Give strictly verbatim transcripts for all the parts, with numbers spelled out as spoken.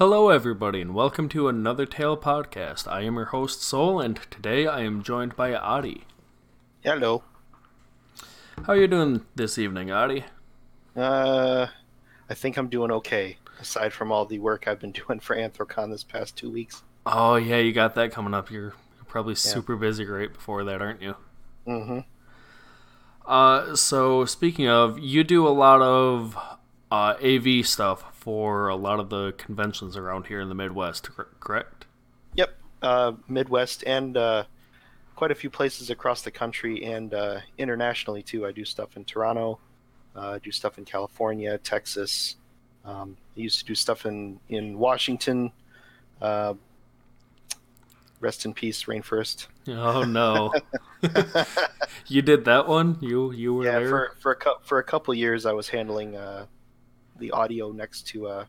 Hello everybody and welcome to another Tale podcast. I am your host Sol and today I am joined by Adi. Hello. How are you doing this evening, Adi? Uh, I think I'm doing okay, aside from all the work I've been doing for Anthrocon this past two weeks. Oh yeah, you got that coming up. You're, you're probably yeah. super busy right before that, aren't you? Mm-hmm. Uh, so speaking of, you do a lot of uh, A V stuff for a lot of the conventions around here in the Midwest, correct? Yep, uh, Midwest and uh, quite a few places across the country and uh, internationally too. I do stuff in Toronto, uh, I do stuff in California, Texas. Um, I used to do stuff in, in Washington. Uh, rest in peace, Rainforest. Oh no. You did that one? You you were yeah, there? Yeah, for, for, cu- for a couple years I was handling... Uh, the audio next to a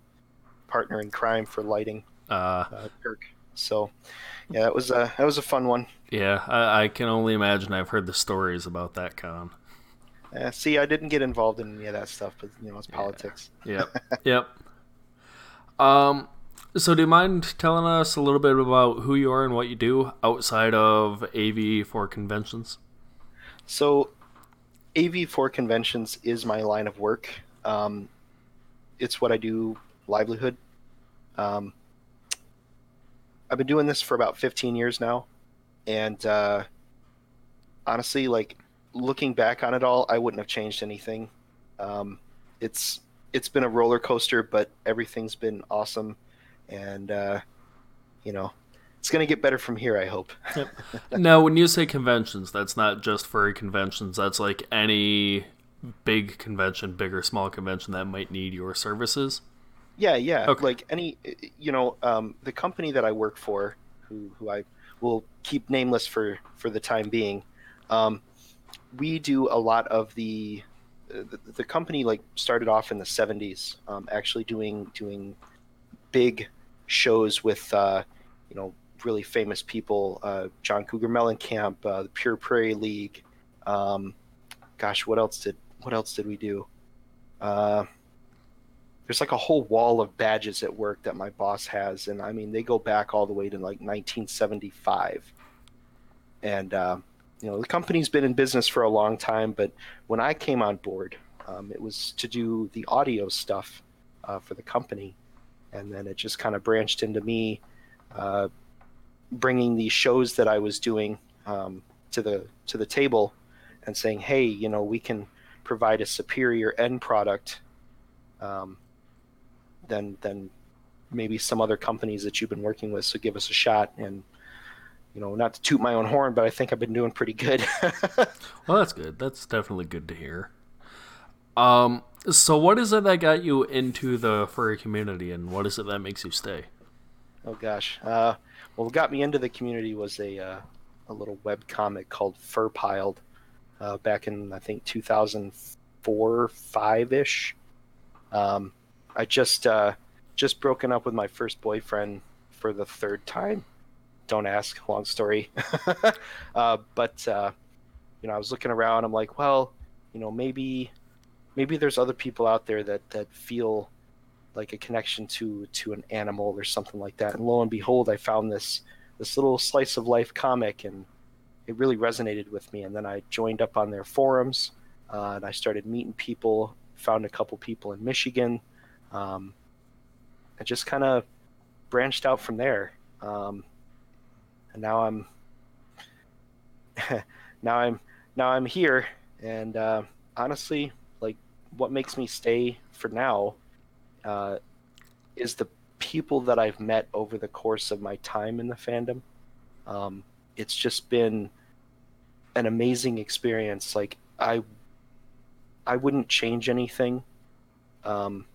partner in crime for lighting, uh, uh Kirk. So yeah, that was a, that was a fun one. Yeah. I, I can only imagine. I've heard the stories about that con. Uh, see, I didn't get involved in any of that stuff, but you know, it's politics. Yeah. Yep. yep. Um, so do you mind telling us a little bit about who you are and what you do outside of A V for conventions? So A V for conventions is my line of work. Um, It's what I do, livelihood. Um, I've been doing this for about fifteen years now. And uh, honestly, like looking back on it all, I wouldn't have changed anything. Um, it's It's been a roller coaster, but everything's been awesome. And, uh, you know, it's going to get better from here, I hope. Yep. Now, when you say conventions, that's not just furry conventions. That's like any... big convention, big or small convention that might need your services? Yeah, yeah. Okay. Like any, you know, um, the company that I work for, who, who I will keep nameless for, for the time being, um, we do a lot of the, the, the company like started off in the seventies, um, actually doing, doing big shows with, uh, you know, really famous people, uh, John Cougar Mellencamp, uh, the Pure Prairie League, um, gosh, what else did, What else did we do? Uh, there's like a whole wall of badges at work that my boss has. And I mean, they go back all the way to like nineteen seventy-five. And, uh, you know, the company's been in business for a long time. But when I came on board, um, it was to do the audio stuff uh, for the company. And then it just kind of branched into me uh, bringing the shows that I was doing um, to the to the table and saying, hey, you know, we can provide a superior end product um, than than maybe some other companies that you've been working with. So give us a shot. And, you know, not to toot my own horn, but I think I've been doing pretty good. Well, that's good. That's definitely good to hear. Um, so what is it that got you into the furry community and what is it that makes you stay? Oh, gosh. Uh, well, what got me into the community was a, uh, a little webcomic called Fur Piled. Uh, back in, I think, two thousand four, five-ish. Um, I just uh, just broken up with my first boyfriend for the third time. Don't ask, long story. uh, but, uh, you know, I was looking around. I'm like, well, you know, maybe maybe there's other people out there that, that feel like a connection to, to an animal or something like that. And lo and behold, I found this this little slice of life comic, and it really resonated with me. And then I joined up on their forums uh, and I started meeting people, found a couple people in Michigan. Um, I just kind of branched out from there. Um, and now I'm, now I'm, now I'm here. And uh, honestly, like what makes me stay for now uh, is the people that I've met over the course of my time in the fandom. Um, It's just been an amazing experience. Like I, I wouldn't change anything, um,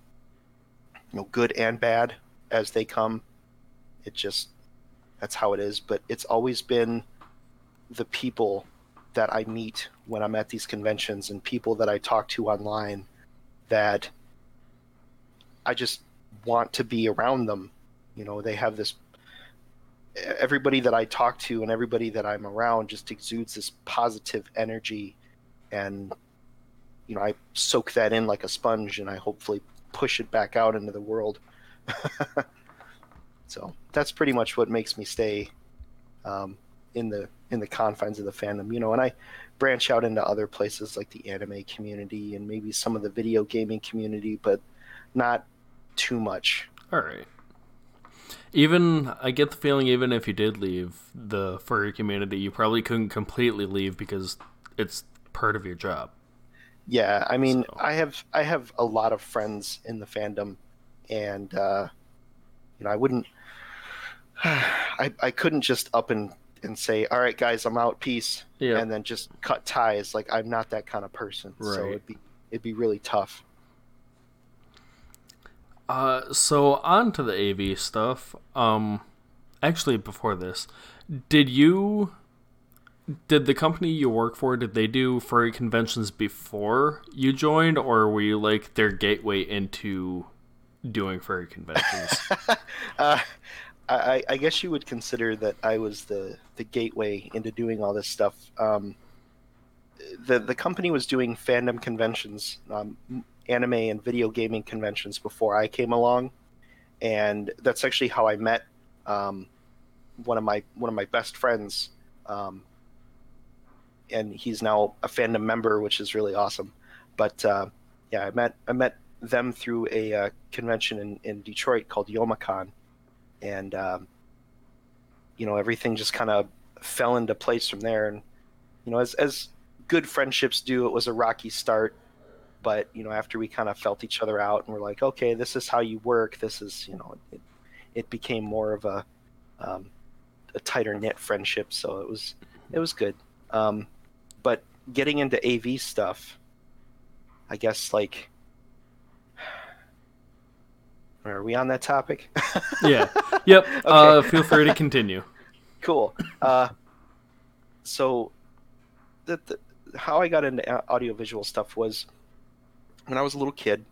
you know, good and bad as they come. It just, that's how it is. But it's always been the people that I meet when I'm at these conventions and people that I talk to online that I just want to be around them. You know, they have this, everybody that I talk to and everybody that I'm around just exudes this positive energy. And, you know, I soak that in like a sponge and I hopefully push it back out into the world. So that's pretty much what makes me stay um, in the in the confines of the fandom, you know. And I branch out into other places like the anime community and maybe some of the video gaming community, but not too much. All right. Even, I get the feeling even if you did leave the furry community, you probably couldn't completely leave because it's part of your job. Yeah, I mean, so. I have I have a lot of friends in the fandom, and uh, you know, I wouldn't, I I couldn't just up and, and say, all right, guys, I'm out, peace, yeah. and then just cut ties. Like, I'm not that kind of person, right. so it'd be it'd be really tough. Uh, so on to the A V stuff. Um, actually, before this, did you, did the company you work for, did they do furry conventions before you joined, or were you like their gateway into doing furry conventions? uh, I, I guess you would consider that I was the, the gateway into doing all this stuff. Um, the the company was doing fandom conventions, um, anime and video gaming conventions before I came along, and that's actually how I met um, one of my one of my best friends, um, and he's now a fandom member, which is really awesome. But uh, yeah, I met I met them through a uh, convention in, in Detroit called Yomacon, and um, you know, everything just kind of fell into place from there. And you know, as as good friendships do, it was a rocky start. But, you know, after we kind of felt each other out and we're like, okay, this is how you work. This is, you know, it, it became more of a, um, a tighter knit friendship. So it was, it was good. Um, but getting into A V stuff, I guess, like, are we on that topic? Yeah. Yep. Okay. Uh, feel free to continue. Cool. Uh, so the, the, how I got into audiovisual stuff was, when I was a little kid,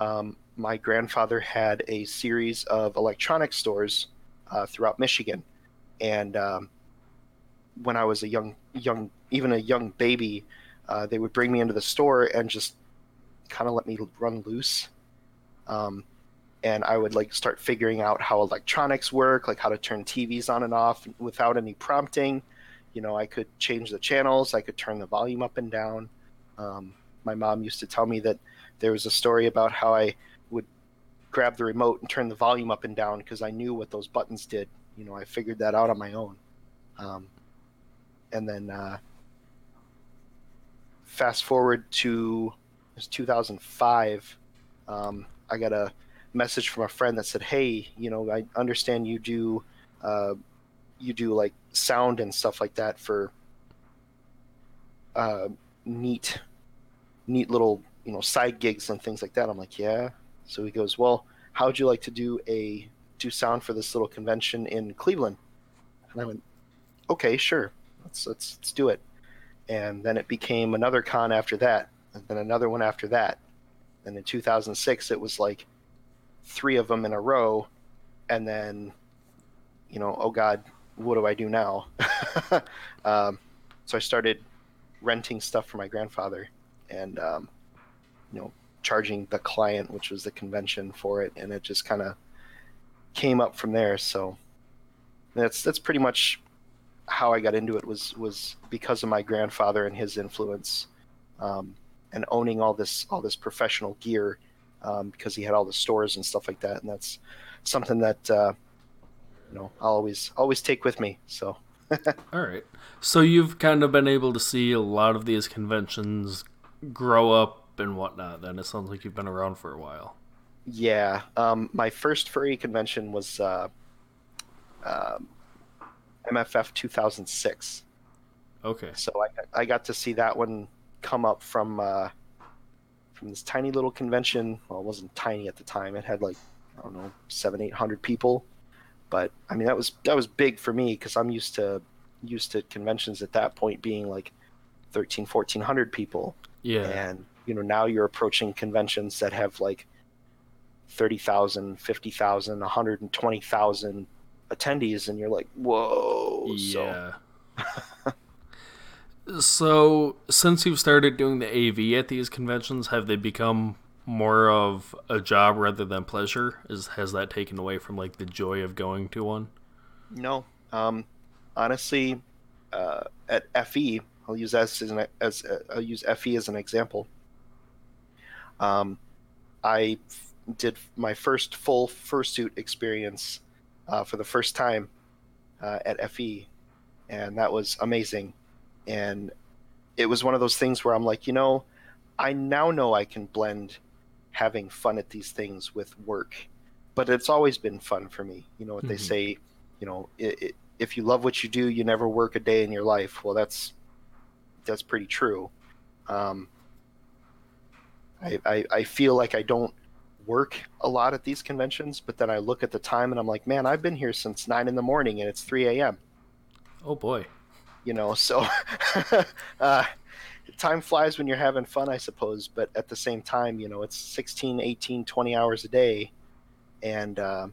um, my grandfather had a series of electronic stores uh, throughout Michigan, and um, when I was a young, young, even a young baby, uh, they would bring me into the store and just kind of let me run loose, um, and I would like start figuring out how electronics work, like how to turn T Vs on and off without any prompting. You know, I could change the channels, I could turn the volume up and down. Um, My mom used to tell me that there was a story about how I would grab the remote and turn the volume up and down because I knew what those buttons did. You know, I figured that out on my own. Um, and then uh, fast forward to it was two thousand five. Um, I got a message from a friend that said, "Hey, you know, I understand you do uh, you do like sound and stuff like that for uh, neat." neat little, you know, side gigs and things like that." I'm like, "Yeah." So he goes, "Well, how would you like to do a do sound for this little convention in Cleveland?" And I went, "Okay, sure. Let's let's let's do it." And then it became another con after that, and then another one after that. And in two thousand six, it was like three of them in a row. And then, you know, oh God, what do I do now? um, so I started renting stuff for my grandfather. And, um, you know, charging the client, which was the convention, for it. And it just kind of came up from there. So that's, that's pretty much how I got into it, was, was because of my grandfather and his influence, um, and owning all this, all this professional gear, um, because he had all the stores and stuff like that. And that's something that, uh, you know, I'll always, always take with me. So. All right. So you've kind of been able to see a lot of these conventions grow up and whatnot, then. It sounds like you've been around for a while. Yeah. Um, my first furry convention was uh, uh, M F F two thousand six. Okay. So I I got to see that one come up from uh, from this tiny little convention. Well, it wasn't tiny at the time. It had like, I don't know, seven, eight hundred people. But I mean, that was that was big for me because I'm used to used to conventions at that point being like thirteen, fourteen hundred people. Yeah. And, you know, now you're approaching conventions that have like thirty thousand, fifty thousand, one hundred twenty thousand attendees, and you're like, whoa. Yeah. So. So, since you've started doing the A V at these conventions, have they become more of a job rather than pleasure? Is has that taken away from like the joy of going to one? No. Um, honestly, uh, at F E, I'll use as as, an, as uh, I'll use F E as an example. Um, I f- did my first full fursuit experience uh, for the first time uh, at F E, and that was amazing. And it was one of those things where I'm like, you know, I now know I can blend having fun at these things with work, but it's always been fun for me. You know what mm-hmm. they say, you know, it, it, if you love what you do, you never work a day in your life. Well, that's that's pretty true. Um, I, I, I feel like I don't work a lot at these conventions, but then I look at the time and I'm like, man, I've been here since nine in the morning and it's three a.m. Oh boy. You know, so uh, time flies when you're having fun, I suppose. But at the same time, you know, it's sixteen, eighteen, twenty hours a day. And uh,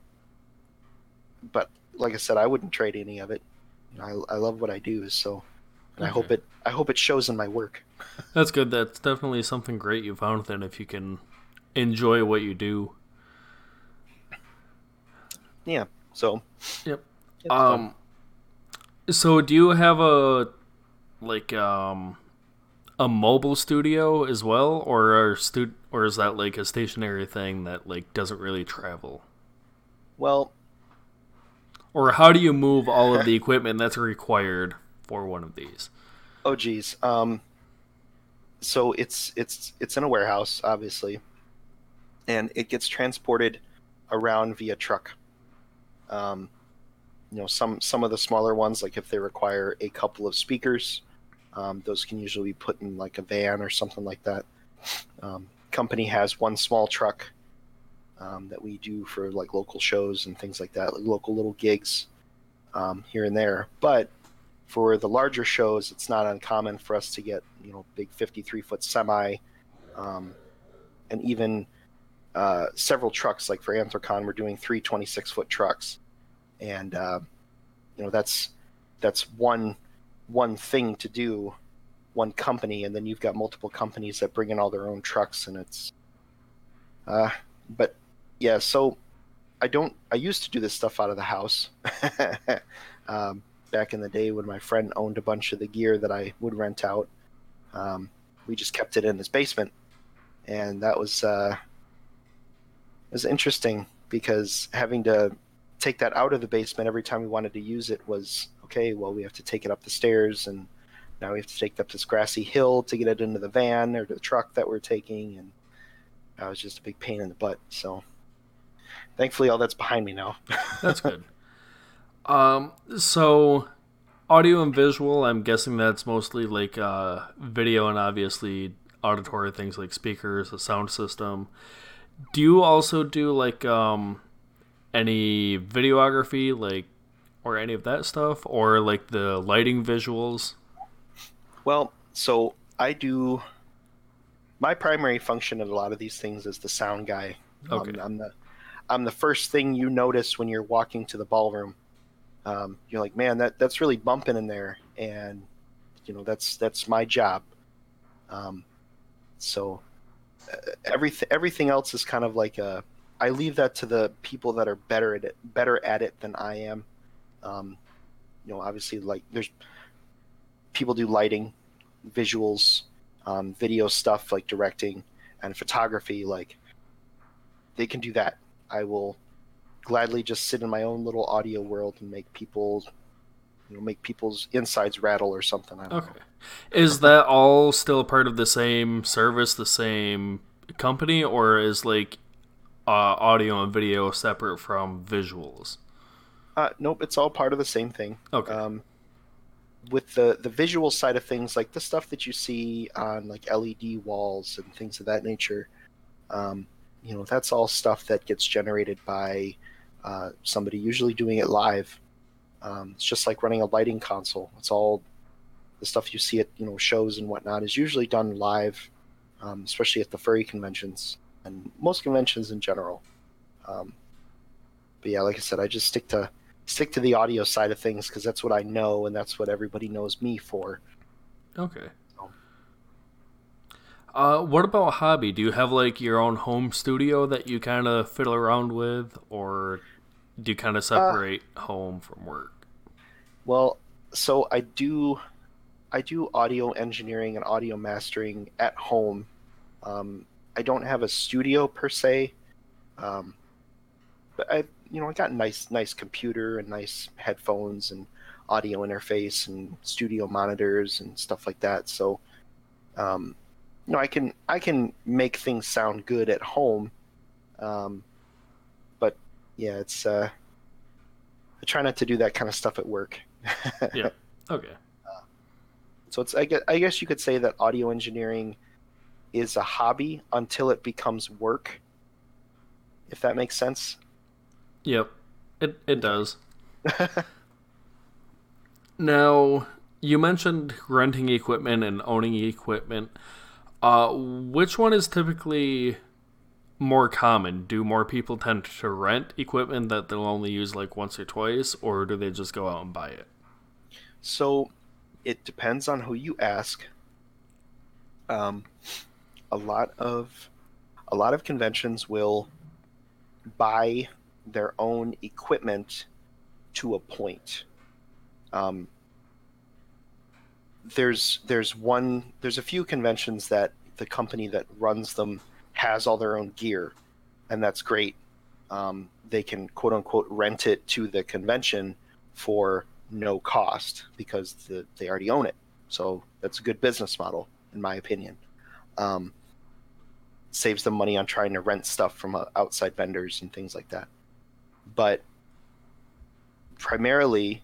but like I said, I wouldn't trade any of it. You know, I, I love what I do. So and okay. I hope it I hope it shows in my work. That's good. That's definitely something great you found then, if you can enjoy what you do. Yeah. So. Yep. Um. Fun. So do you have a like um a mobile studio as well, or are stu- or is that like a stationary thing that like doesn't really travel? Well, or how do you move all of the equipment that's required for one of these? Oh geez. Um so it's it's it's in a warehouse, obviously. And it gets transported around via truck. Um You know, some, some of the smaller ones, like if they require a couple of speakers, um, those can usually be put in like a van or something like that. Um, company has one small truck um, that we do for like local shows and things like that, like local little gigs um, here and there. But for the larger shows, it's not uncommon for us to get, you know, big fifty-three foot semi um, and even uh, several trucks. Like for Anthrocon, we're doing three twenty-six foot trucks. And, uh, you know, that's that's one one thing to do, one company, and then you've got multiple companies that bring in all their own trucks, and it's... Uh, but, yeah, so I don't... I used to do this stuff out of the house um, back in the day when my friend owned a bunch of the gear that I would rent out. Um, we just kept it in his basement, and that was, uh, was interesting because having to... take that out of the basement every time we wanted to use it was okay. Well, we have to take it up the stairs, and now we have to take it up this grassy hill to get it into the van or the truck that we're taking, and that was just a big pain in the butt. So, thankfully, all that's behind me now. That's good. Um, so audio and visual, I'm guessing that's mostly like uh, video and obviously auditory things like speakers, a sound system. Do you also do like um? any videography, like, or any of that stuff, or like the lighting visuals? Well, so I do, my primary function in a lot of these things is the sound guy. Okay. Um, I'm the, I'm the first thing you notice when you're walking to the ballroom. Um, you're like, man, that that's really bumping in there. And you know, that's, that's my job. Um, so uh, everything, everything else is kind of like a, I leave that to the people that are better at it, better at it than I am. Um, you know, obviously, like there's people do lighting, visuals, um, video stuff like directing and photography. Like they can do that. I will gladly just sit in my own little audio world and make people, you know, make people's insides rattle or something. I don't okay, know. Is that all still part of the same service, the same company, or is like? Uh, audio and video separate from visuals? Uh, nope, it's all part of the same thing. Okay. Um, with the, the visual side of things, like the stuff that you see on like L E D walls and things of that nature, um, you know, that's all stuff that gets generated by uh, somebody usually doing it live. Um, it's just like running a lighting console. It's all the stuff you see at, you know, shows and whatnot is usually done live, um, especially at the furry conventions. And most conventions in general, um, but yeah, like I said, I just stick to stick to the audio side of things because that's what I know and that's what everybody knows me for. Okay. So. Uh, what about hobby? Do you have like your own home studio that you kind of fiddle around with, or do you kind of separate uh, home from work? Well, so I do, I do audio engineering and audio mastering at home. Um, I don't have a studio per se, um, but I, you know, I got a nice, nice computer and nice headphones and audio interface and studio monitors and stuff like that. So, um, you know, I can I can make things sound good at home, um, but yeah, it's uh, I try not to do that kind of stuff at work. Yeah. Okay. Uh, so it's I guess, I guess you could say that audio engineering is a hobby until it becomes work, if that makes sense. Yep, it it does. Now, you mentioned renting equipment and owning equipment. Uh, which one is typically more common? Do more people tend to rent equipment that they'll only use like once or twice, or do they just go out and buy it? So, it depends on who you ask. Um, a lot of a lot of conventions will buy their own equipment to a point. Um, there's there's one there's a few conventions that the company that runs them has all their own gear, and that's great. Um, they can quote unquote rent it to the convention for no cost because the, they already own it. So that's a good business model, in my opinion. Um, saves them money on trying to rent stuff from uh, outside vendors and things like that. But primarily,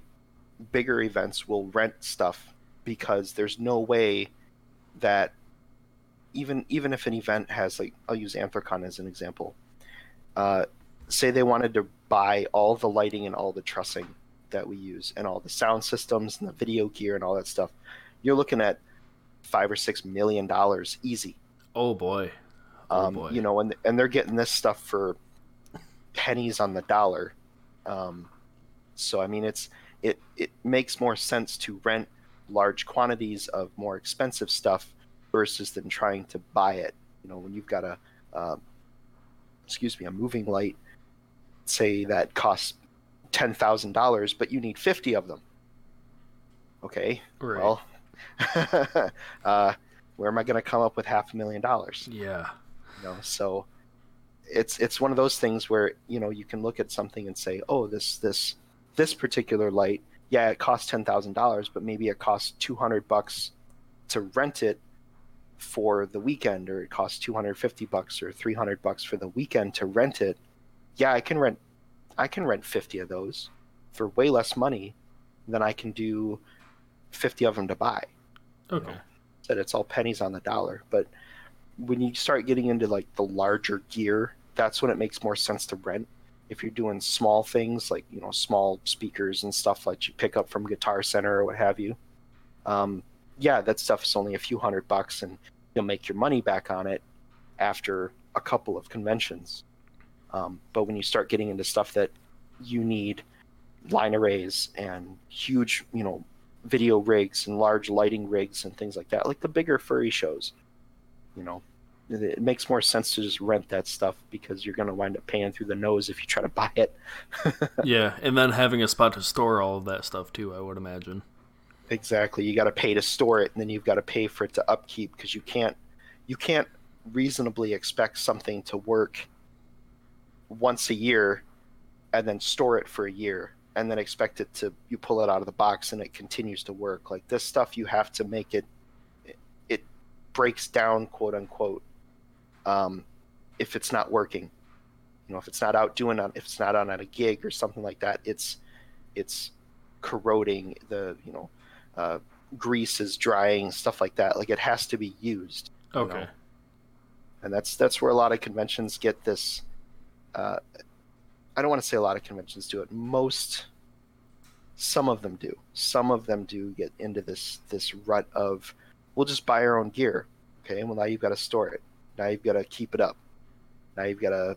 bigger events will rent stuff because there's no way that even even if an event has, like, I'll use Anthrocon as an example. Uh, say they wanted to buy all the lighting and all the trussing that we use and all the sound systems and the video gear and all that stuff. You're looking at five or six million dollars easy. Oh boy. Oh um, boy. You know, and and they're getting this stuff for pennies on the dollar. Um, so I mean, it's it it makes more sense to rent large quantities of more expensive stuff versus than trying to buy it. You know, when you've got a uh, excuse me, a moving light, say that costs ten thousand dollars, but you need fifty of them. Okay. Right. Well. uh, where am I going to come up with half a million dollars? Yeah. You know, so it's it's one of those things where, you know, you can look at something and say, oh, this this this particular light, yeah, it costs ten thousand dollars, but maybe it costs two hundred bucks to rent it for the weekend, or it costs two hundred fifty bucks or three hundred bucks for the weekend to rent it. Yeah, I can rent I can rent fifty of those for way less money than I can do fifty of them to buy. Okay. You know, that it's all pennies on the dollar. But when you start getting into like the larger gear, that's when it makes more sense to rent. If you're doing small things like, you know, small speakers and stuff like you pick up from Guitar Center or what have you, um, yeah, that stuff is only a few hundred bucks and you'll make your money back on it after a couple of conventions. Um, but when you start getting into stuff that you need line arrays and huge, you know, video rigs and large lighting rigs and things like that, like the bigger furry shows, you know, it makes more sense to just rent that stuff because you're going to wind up paying through the nose if you try to buy it. Yeah, and then having a spot to store all of that stuff too, I would imagine. Exactly. You got to pay to store it, and then you've got to pay for it to upkeep because you can't you can't reasonably expect something to work once a year and then store it for a year and then expect it to, you pull it out of the box and it continues to work. Like this stuff, you have to make it, it, it breaks down, quote unquote, um, if it's not working. You know, if it's not out doing, on, if it's not on at a gig or something like that, it's it's corroding, the, you know, uh, grease is drying, stuff like that. Like it has to be used. Okay. You know? And that's, that's where a lot of conventions get this, uh, I don't want to say a lot of conventions do it. Most, some of them do. Some of them do get into this this rut of, we'll just buy our own gear, okay? Well, now you've got to store it. Now you've got to keep it up. Now you've got to,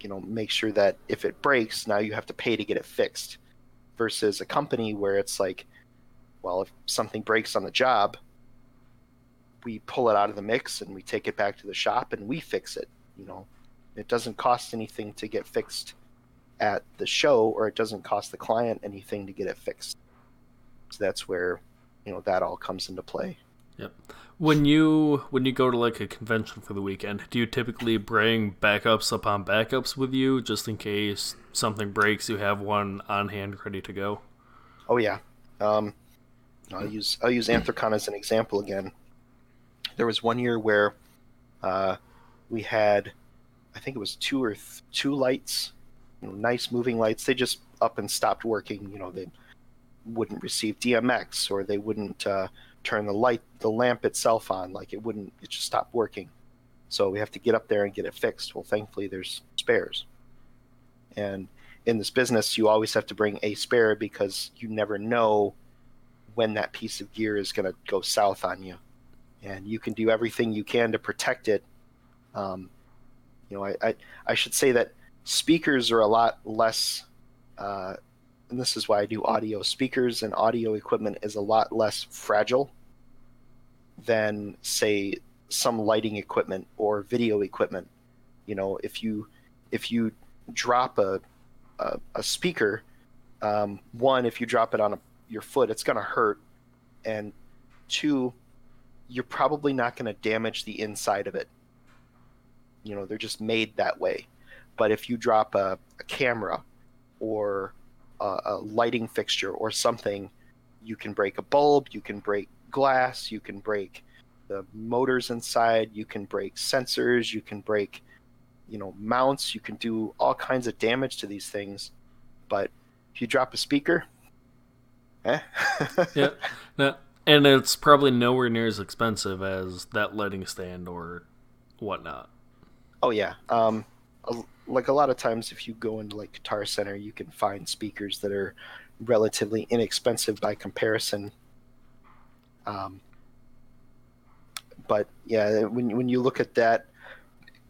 you know, make sure that if it breaks, now you have to pay to get it fixed. Versus a company where it's like, well, if something breaks on the job, we pull it out of the mix and we take it back to the shop and we fix it. You know, it doesn't cost anything to get fixed at the show, or it doesn't cost the client anything to get it fixed. So that's where, you know, that all comes into play. Yep. When you when you go to like a convention for the weekend, do you typically bring backups upon backups with you, just in case something breaks? You have one on hand ready to go. Oh yeah. Um, I'll use I'll use Anthrocon as an example again. There was one year where uh, we had, I think it was two or th- two lights, you know, nice moving lights. They just up and stopped working. You know, they wouldn't receive D M X, or they wouldn't uh, turn the light, the lamp itself on. Like it wouldn't, it just stopped working. So we have to get up there and get it fixed. Well, thankfully there's spares. And in this business, you always have to bring a spare because you never know when that piece of gear is going to go south on you. And you can do everything you can to protect it. Um, you know, I, I, I should say that speakers are a lot less, uh, and this is why I do audio. Speakers and audio equipment is a lot less fragile than, say, some lighting equipment or video equipment. You know, if you if you drop a a, a speaker, um, one, if you drop it on a, your foot, it's going to hurt, and two, you're probably not going to damage the inside of it. You know, they're just made that way. But if you drop a, a camera or a, a lighting fixture or something, you can break a bulb, you can break glass, you can break the motors inside, you can break sensors, you can break, you know, mounts, you can do all kinds of damage to these things. But if you drop a speaker, eh? Yeah. No. And it's probably nowhere near as expensive as that lighting stand or whatnot. Oh, yeah. Um, like a lot of times if you go into like Guitar Center, you can find speakers that are relatively inexpensive by comparison. Um, but yeah, when when you look at that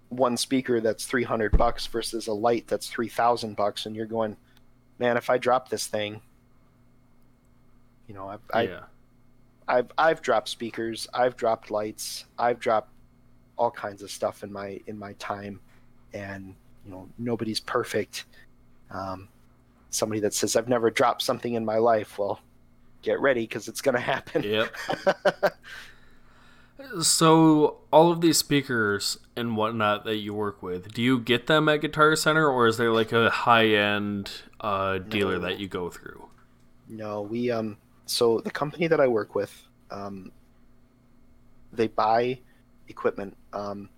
one speaker that's three hundred bucks versus a light that's three thousand bucks, and you're going, man, if I drop this thing, you know, I, I, yeah. I've, I've dropped speakers, I've dropped lights, I've dropped all kinds of stuff in my in my time, and you know, nobody's perfect. Um, somebody that says I've never dropped something in my life, well, get ready because it's going to happen. Yep. So all of these speakers and whatnot that you work with, do you get them at Guitar Center, or is there like a high end uh, dealer no. that you go through? No, we um. So the company that I work with, um, they buy equipment. Um,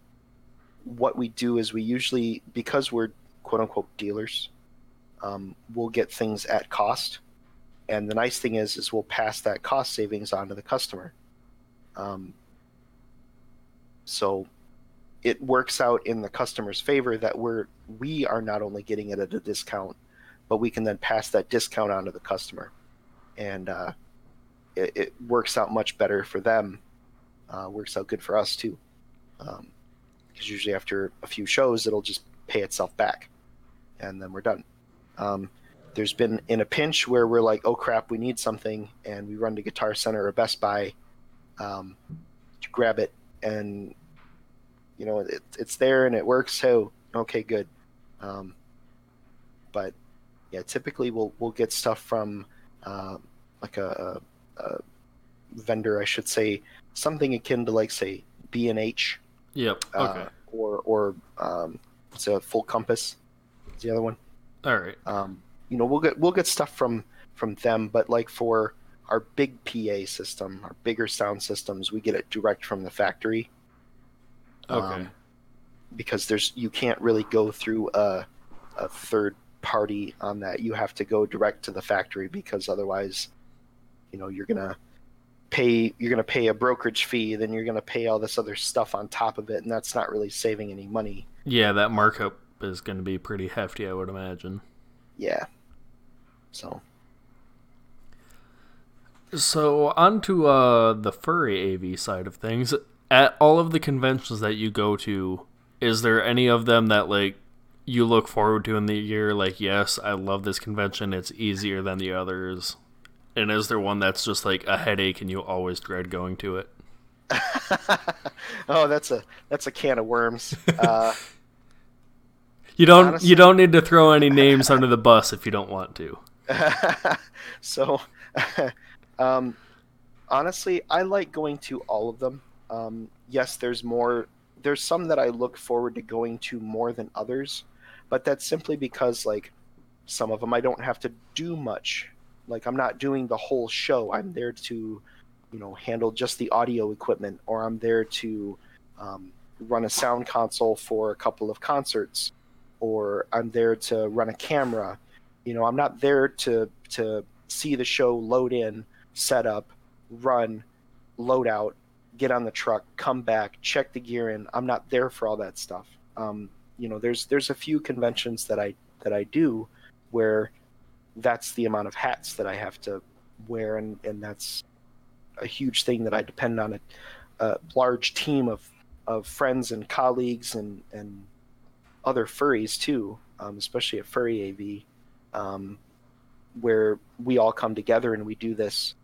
what we do is we usually, because we're quote unquote dealers, um, we'll get things at cost. And the nice thing is, is we'll pass that cost savings on to the customer. Um, so it works out in the customer's favor that we're, we are not only getting it at a discount, but we can then pass that discount on to the customer. And uh, it, it works out much better for them. Uh, works out good for us too, because um, usually after a few shows, it'll just pay itself back, and then we're done. Um, there's been in a pinch where we're like, "Oh crap, we need something," and we run to Guitar Center or Best Buy um, to grab it, and you know it, it's there and it works. So okay, good. Um, but yeah, typically we'll we'll get stuff from. Uh, like a, a, a vendor, I should say, something akin to like say B and H. Yep. Okay. Uh, or or um, it's a Full Compass. It's the other one. All right. Um, you know, we'll get we'll get stuff from from them, but like for our big P A system, our bigger sound systems, we get it direct from the factory. Okay. Um, because there's you can't really go through a a third. Party on that. You have to go direct to the factory because otherwise, you know, you're gonna pay you're gonna pay a brokerage fee, then you're gonna pay all this other stuff on top of it, and that's not really saving any money. Yeah, that markup is gonna be pretty hefty, I would imagine. Yeah. So So onto uh the furry A V side of things. At all of the conventions that you go to, is there any of them that like you look forward to in the year, like, yes, I love this convention, it's easier than the others? And is there one that's just like a headache and you always dread going to it? Oh, that's a that's a can of worms. Uh, you don't honestly, you don't need to throw any names under the bus if you don't want to. So, um, honestly, I like going to all of them. Um, yes, there's more. There's some that I look forward to going to more than others, but that's simply because, like, some of them I don't have to do much. Like, I'm not doing the whole show. I'm there to, you know, handle just the audio equipment, or I'm there to um, run a sound console for a couple of concerts, or I'm there to run a camera. You know, I'm not there to to see the show load in, set up, run, load out, get on the truck, come back, check the gear in. I'm not there for all that stuff. Um, you know, there's there's a few conventions that I that I do where that's the amount of hats that I have to wear, and, and that's a huge thing that I depend on a, a large team of, of friends and colleagues and, and other furries too, um, especially at Furry A V, um, where we all come together and we do this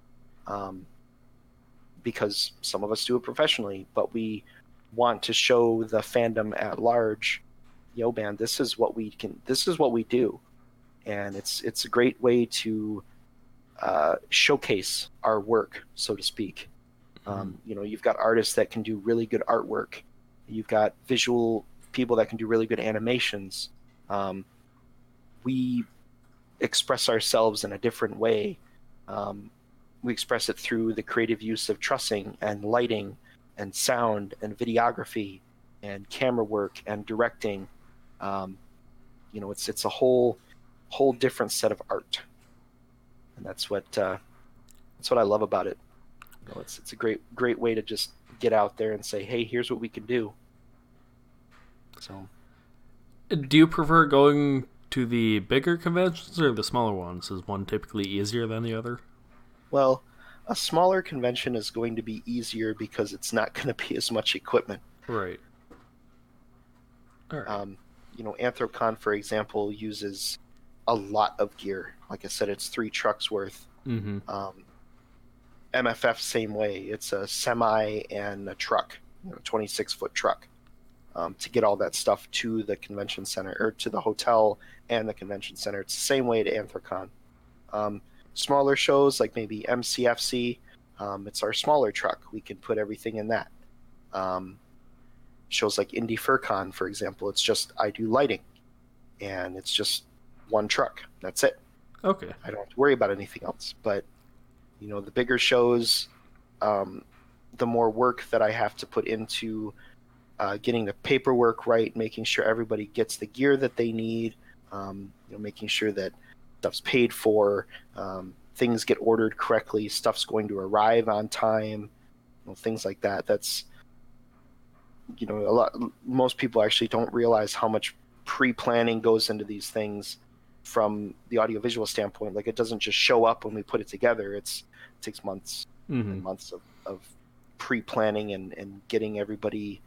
um, because some of us do it professionally, but we want to show the fandom at large, yo man, this is what we can, this is what we do. And it's it's a great way to uh, showcase our work, so to speak. Mm-hmm. Um, you know, you've got artists that can do really good artwork. You've got visual people that can do really good animations. Um, we express ourselves in a different way. Um, we express it through the creative use of trussing and lighting and sound and videography and camera work and directing. Um, you know, it's it's a whole... whole different set of art, and that's what uh, that's what I love about it. You know, it's it's a great great way to just get out there and say, hey, here's what we can do. So, do you prefer going to the bigger conventions or the smaller ones? Is one typically easier than the other? Well, a smaller convention is going to be easier because it's not going to be as much equipment. Right. All right. Um, you know, Anthrocon, for example, uses a lot of gear. Like I said, it's three trucks worth. Mm-hmm. um, M F F, same way. It's a semi and a truck, you know, twenty-six foot truck, um, to get all that stuff to the convention center, or to the hotel and the convention center. It's the same way to Anthrocon. Um, smaller shows, like maybe M C F C, um, it's our smaller truck. We can put everything in that. Um, shows like Indie FurCon, for example, it's just, I do lighting, and it's just one truck. That's it. Okay. I don't have to worry about anything else. But, you know, the bigger shows, um, the more work that I have to put into uh, getting the paperwork right, making sure everybody gets the gear that they need, um, you know, making sure that stuff's paid for, um, things get ordered correctly, stuff's going to arrive on time, you know, things like that. That's, you know, a lot. Most people actually don't realize how much pre-planning goes into these things. From the audiovisual standpoint, like, it doesn't just show up when we put it together. It's it takes months mm-hmm. and months of, of pre-planning and, and getting everybody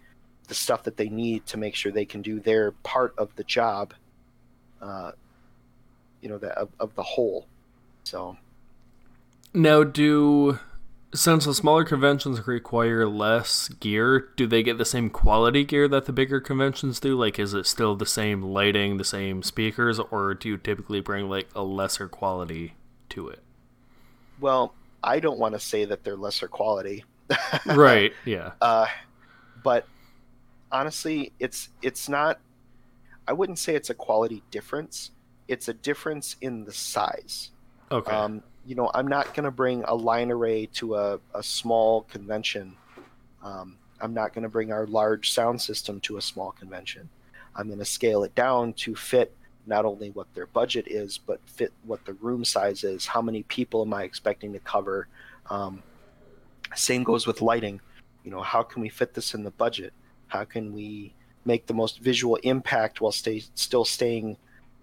the stuff that they need to make sure they can do their part of the job, uh, you know, the, of, of the whole. So now, do since the smaller conventions require less gear, do they get the same quality gear that the bigger conventions do? Like, is it still the same lighting, the same speakers, or do you typically bring, like, a lesser quality to it? Well, I don't want to say that they're lesser quality. Right, yeah. Uh, but honestly, it's it's not... I wouldn't say it's a quality difference. It's a difference in the size. Okay. Um, you know, I'm not going to bring a line array to a, a small convention. Um, I'm not going to bring our large sound system to a small convention. I'm going to scale it down to fit not only what their budget is, but fit what the room size is. How many people am I expecting to cover? Um, same goes with lighting. You know, how can we fit this in the budget? How can we make the most visual impact while stay, still staying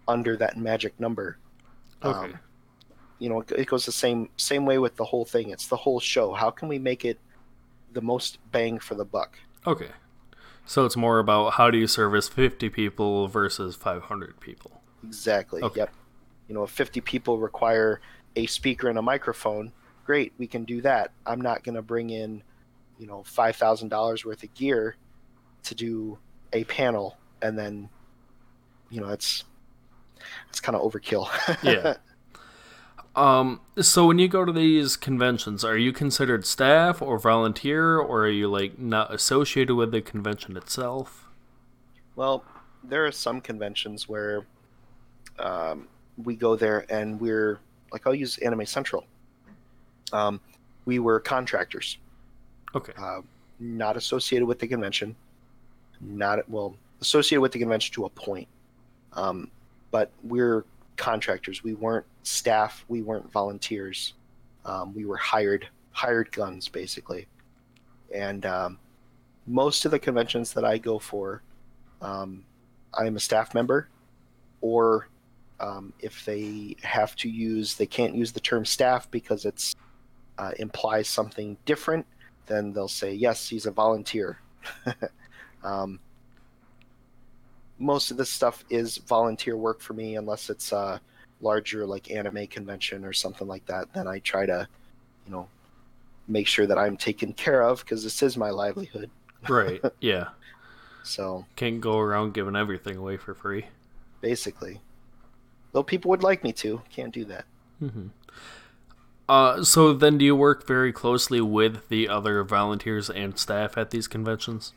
under that magic number? Okay. Um, You know, it goes the same same way with the whole thing. It's the whole show. How can we make it the most bang for the buck? Okay. So it's more about how do you service fifty people versus five hundred people. Exactly. Okay. Yep. You know, if fifty people require a speaker and a microphone, great, we can do that. I'm not going to bring in, you know, five thousand dollars worth of gear to do a panel, and then, you know, it's it's kind of overkill. Yeah. Um, so when you go to these conventions, are you considered staff or volunteer, or are you, like, not associated with the convention itself? Well, there are some conventions where um, we go there and we're, like, I'll use Anime Central. Um, we were contractors. Okay. Uh, not associated with the convention. Not, well, associated with the convention to a point. Um, but we're contractors. We weren't staff. We weren't volunteers. Um, we were hired, hired guns, basically. And um, most of the conventions that I go for, um, I'm a staff member, or um, if they have to use, they can't use the term staff because it's uh, implies something different, then they'll say, yes, he's a volunteer. um, Most of this stuff is volunteer work for me, unless it's a larger, like, anime convention or something like that. Then I try to, you know, make sure that I'm taken care of, because this is my livelihood. Right. Yeah. So can't go around giving everything away for free. Basically, though people would like me to, can't do that. Mm-hmm. Uh, so then, do you work very closely with the other volunteers and staff at these conventions?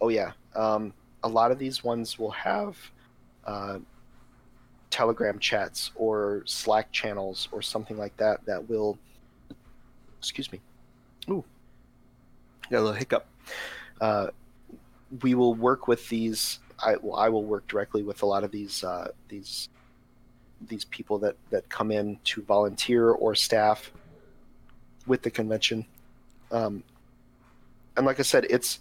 Oh yeah. Um, A lot of these ones will have uh, Telegram chats or Slack channels or something like that that will, excuse me, ooh, got a little hiccup. Uh, we will work with these. I, well, I will work directly with a lot of these uh, these these people that, that come in to volunteer or staff with the convention. Um, and like I said, it's.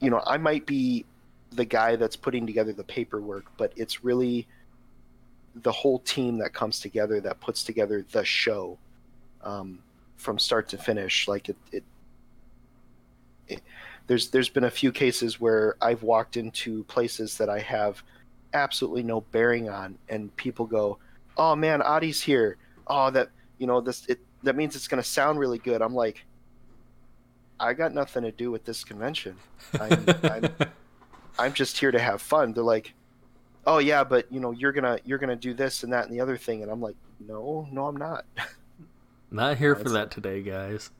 You know, I might be the guy that's putting together the paperwork, but it's really the whole team that comes together that puts together the show um, from start to finish. Like it, it, it, there's there's been a few cases where I've walked into places that I have absolutely no bearing on, and people go, "Oh man, Adi's here. Oh, that, you know, this it that means it's going to sound really good." I'm like, I got nothing to do with this convention. I'm, I'm, I'm just here to have fun. They're like, "Oh yeah, but you know, you're gonna you're gonna do this and that and the other thing," and I'm like, "No, no, I'm not. Not here for that today, guys.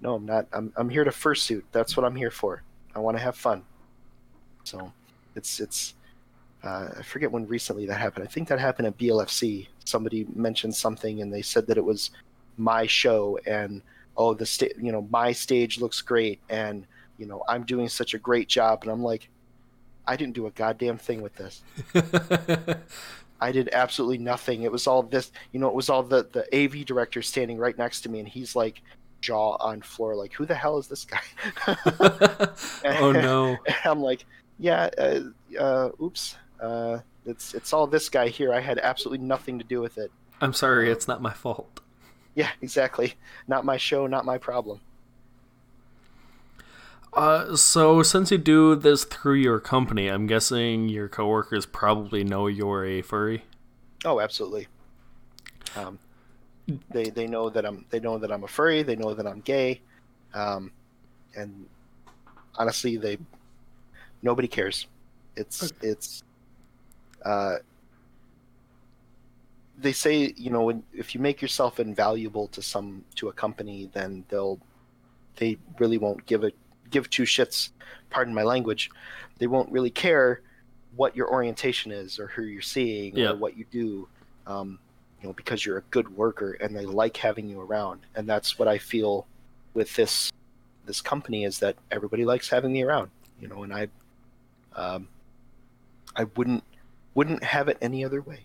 No, I'm not. I'm I'm here to fursuit. That's what I'm here for. I want to have fun." So, it's it's. Uh, I forget when recently that happened. I think that happened at B L F C. Somebody mentioned something, and they said that it was my show, and. Oh, the sta- you know, my stage looks great, and you know, I'm doing such a great job, and I'm like, I didn't do a goddamn thing with this. I did absolutely nothing. It was all this, you know, it was all the, the A V director standing right next to me, and he's like jaw on floor, like, who the hell is this guy? Oh no! And I'm like, yeah, uh, uh, oops, uh, it's it's all this guy here. I had absolutely nothing to do with it. I'm sorry, it's not my fault. Yeah, exactly. Not my show, not my problem. Uh, so since you do this through your company, I'm guessing your coworkers probably know you're a furry. Oh, absolutely. Um, they they know that I'm they know that I'm a furry. They know that I'm gay, um, and honestly, they nobody cares. It's okay. it's. Uh, They say, you know, when, if you make yourself invaluable to some to a company, then they'll they really won't give a give two shits. Pardon my language. They won't really care what your orientation is or who you're seeing yeah. or what you do, um, you know, because you're a good worker and they like having you around. And that's what I feel with this this company is that everybody likes having me around, you know. And I um, I wouldn't wouldn't have it any other way.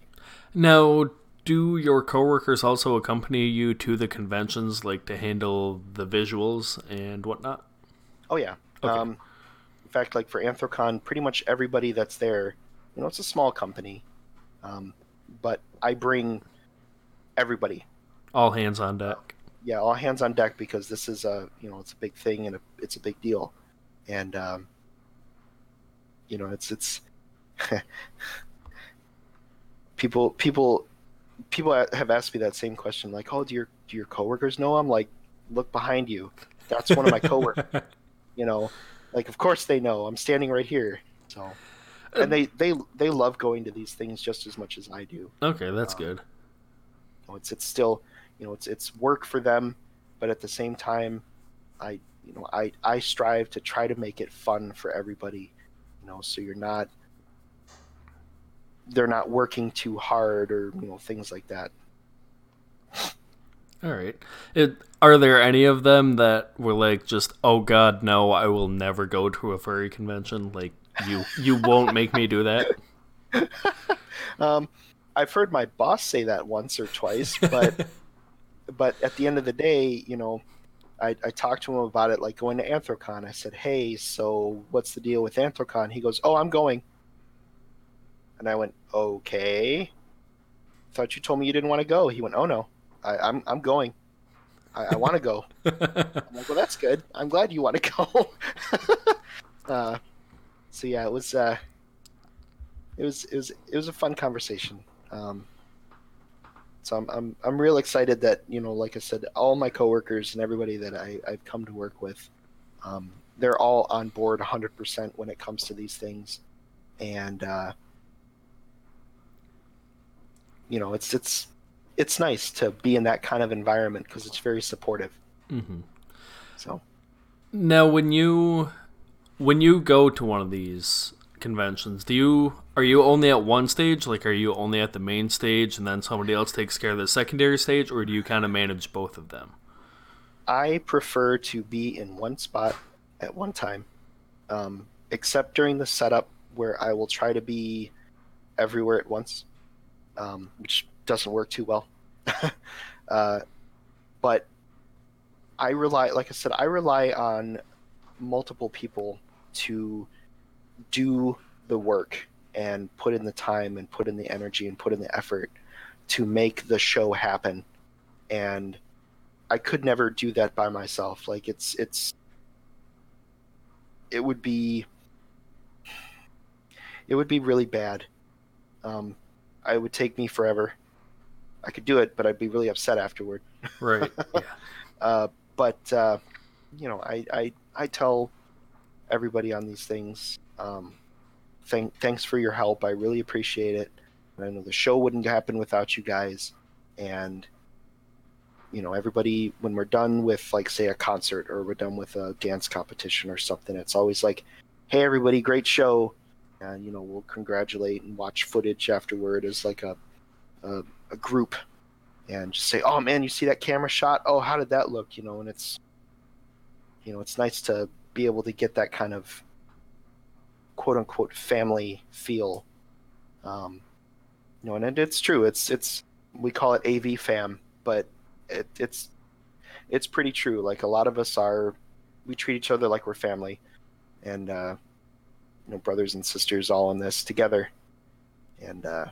Now, do your coworkers also accompany you to the conventions, like to handle the visuals and whatnot? Oh yeah. Okay. Um, in fact, like for Anthrocon, pretty much everybody that's there, you know, it's a small company, um, but I bring everybody. All hands on deck. Uh, yeah, all hands on deck because this is a you know it's a big thing and a, it's a big deal, and um, you know it's it's. People, people, people have asked me that same question, like, "Oh, do your do your coworkers know?" I'm like, "Look behind you." That's one of my coworkers. You know, like, of course they know. I'm standing right here. So, and they they they love going to these things just as much as I do. Okay, that's um, good. You know, it's it's still, you know, it's it's work for them, but at the same time, I you know I I strive to try to make it fun for everybody. You know, so you're not. They're not working too hard or, you know, things like that. All right. It, are there any of them that were like, just, oh God, no, I will never go to a furry convention. Like you, you won't make me do that. Um, I've heard my boss say that once or twice, but, but at the end of the day, you know, I, I talked to him about it, like going to Anthrocon. I said, hey, so what's the deal with Anthrocon? He goes, oh, I'm going. And I went, okay. Thought you told me you didn't want to go. He went, oh no, I, I'm I'm going. I, I want to go. I'm like, well, that's good. I'm glad you want to go. uh, so yeah, it was uh, it was it was it was a fun conversation. Um, so I'm I'm I'm real excited that, you know, like I said, all my coworkers and everybody that I I've come to work with, um, they're all on board one hundred percent when it comes to these things, and. Uh, You know, it's it's it's nice to be in that kind of environment because it's very supportive. Mm-hmm. So now, when you when you go to one of these conventions, do you are you only at one stage? Like, are you only at the main stage, and then somebody else takes care of the secondary stage, or do you kind of manage both of them? I prefer to be in one spot at one time, um, except during the setup where I will try to be everywhere at once. Um, which doesn't work too well. uh, but I rely, like I said, I rely on multiple people to do the work and put in the time and put in the energy and put in the effort to make the show happen. And I could never do that by myself. Like it's, it's, it would be, it would be really bad. Um, It would take me forever. I could do it, but I'd be really upset afterward. Right. Yeah. uh, but, uh, you know, I, I, I tell everybody on these things, um, thank, thanks for your help. I really appreciate it. And I know the show wouldn't happen without you guys. And, you know, everybody, when we're done with, like, say, a concert or we're done with a dance competition or something, it's always like, hey, everybody, great show. And, you know, we'll congratulate and watch footage afterward as like a, a a group and just say, oh, man, you see that camera shot? Oh, how did that look? You know, and it's, you know, it's nice to be able to get that kind of quote unquote family feel. Um, you know, and it's true. It's, it's, we call it A V fam, but it, it's, it's pretty true. Like a lot of us are, we treat each other like we're family and, uh, you know, brothers and sisters all in this together. And uh,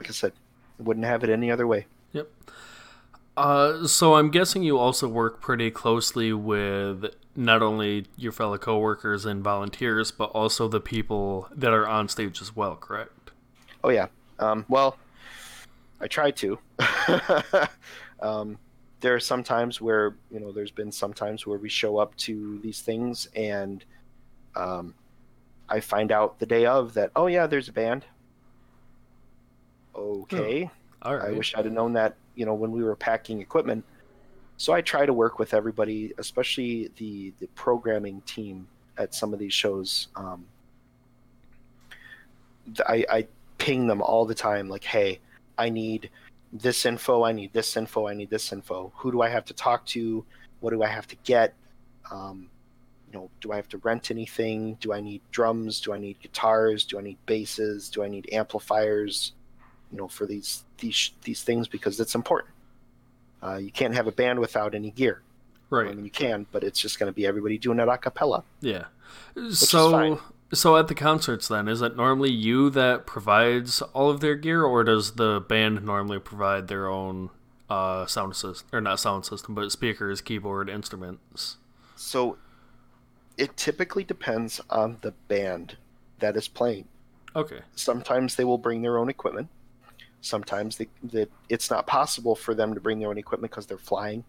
like I said, I wouldn't have it any other way. Yep. Uh, so I'm guessing you also work pretty closely with not only your fellow coworkers and volunteers, but also the people that are on stage as well, correct? Oh, yeah. Um, well, I try to. um, there are some times where, you know, there's been some times where we show up to these things and Um, I find out the day of that, oh yeah, there's a band. Okay. Oh, all right. I wish I'd have known that, you know, when we were packing equipment. So I try to work with everybody, especially the, the programming team at some of these shows. Um, I, I ping them all the time. Like, hey, I need this info. I need this info. I need this info. Who do I have to talk to? What do I have to get? Um, You know, do I have to rent anything? Do I need drums? Do I need guitars? Do I need basses? Do I need amplifiers? You know, for these these these things, because it's important. Uh, you can't have a band without any gear. Right. I mean, you can, but it's just going to be everybody doing it a cappella. Yeah. So so at the concerts then, is it normally you that provides all of their gear, or does the band normally provide their own uh, sound system, or not sound system, but speakers, keyboard, instruments? So it typically depends on the band that is playing. Okay. Sometimes they will bring their own equipment. Sometimes they, they, it's not possible for them to bring their own equipment because they're flying.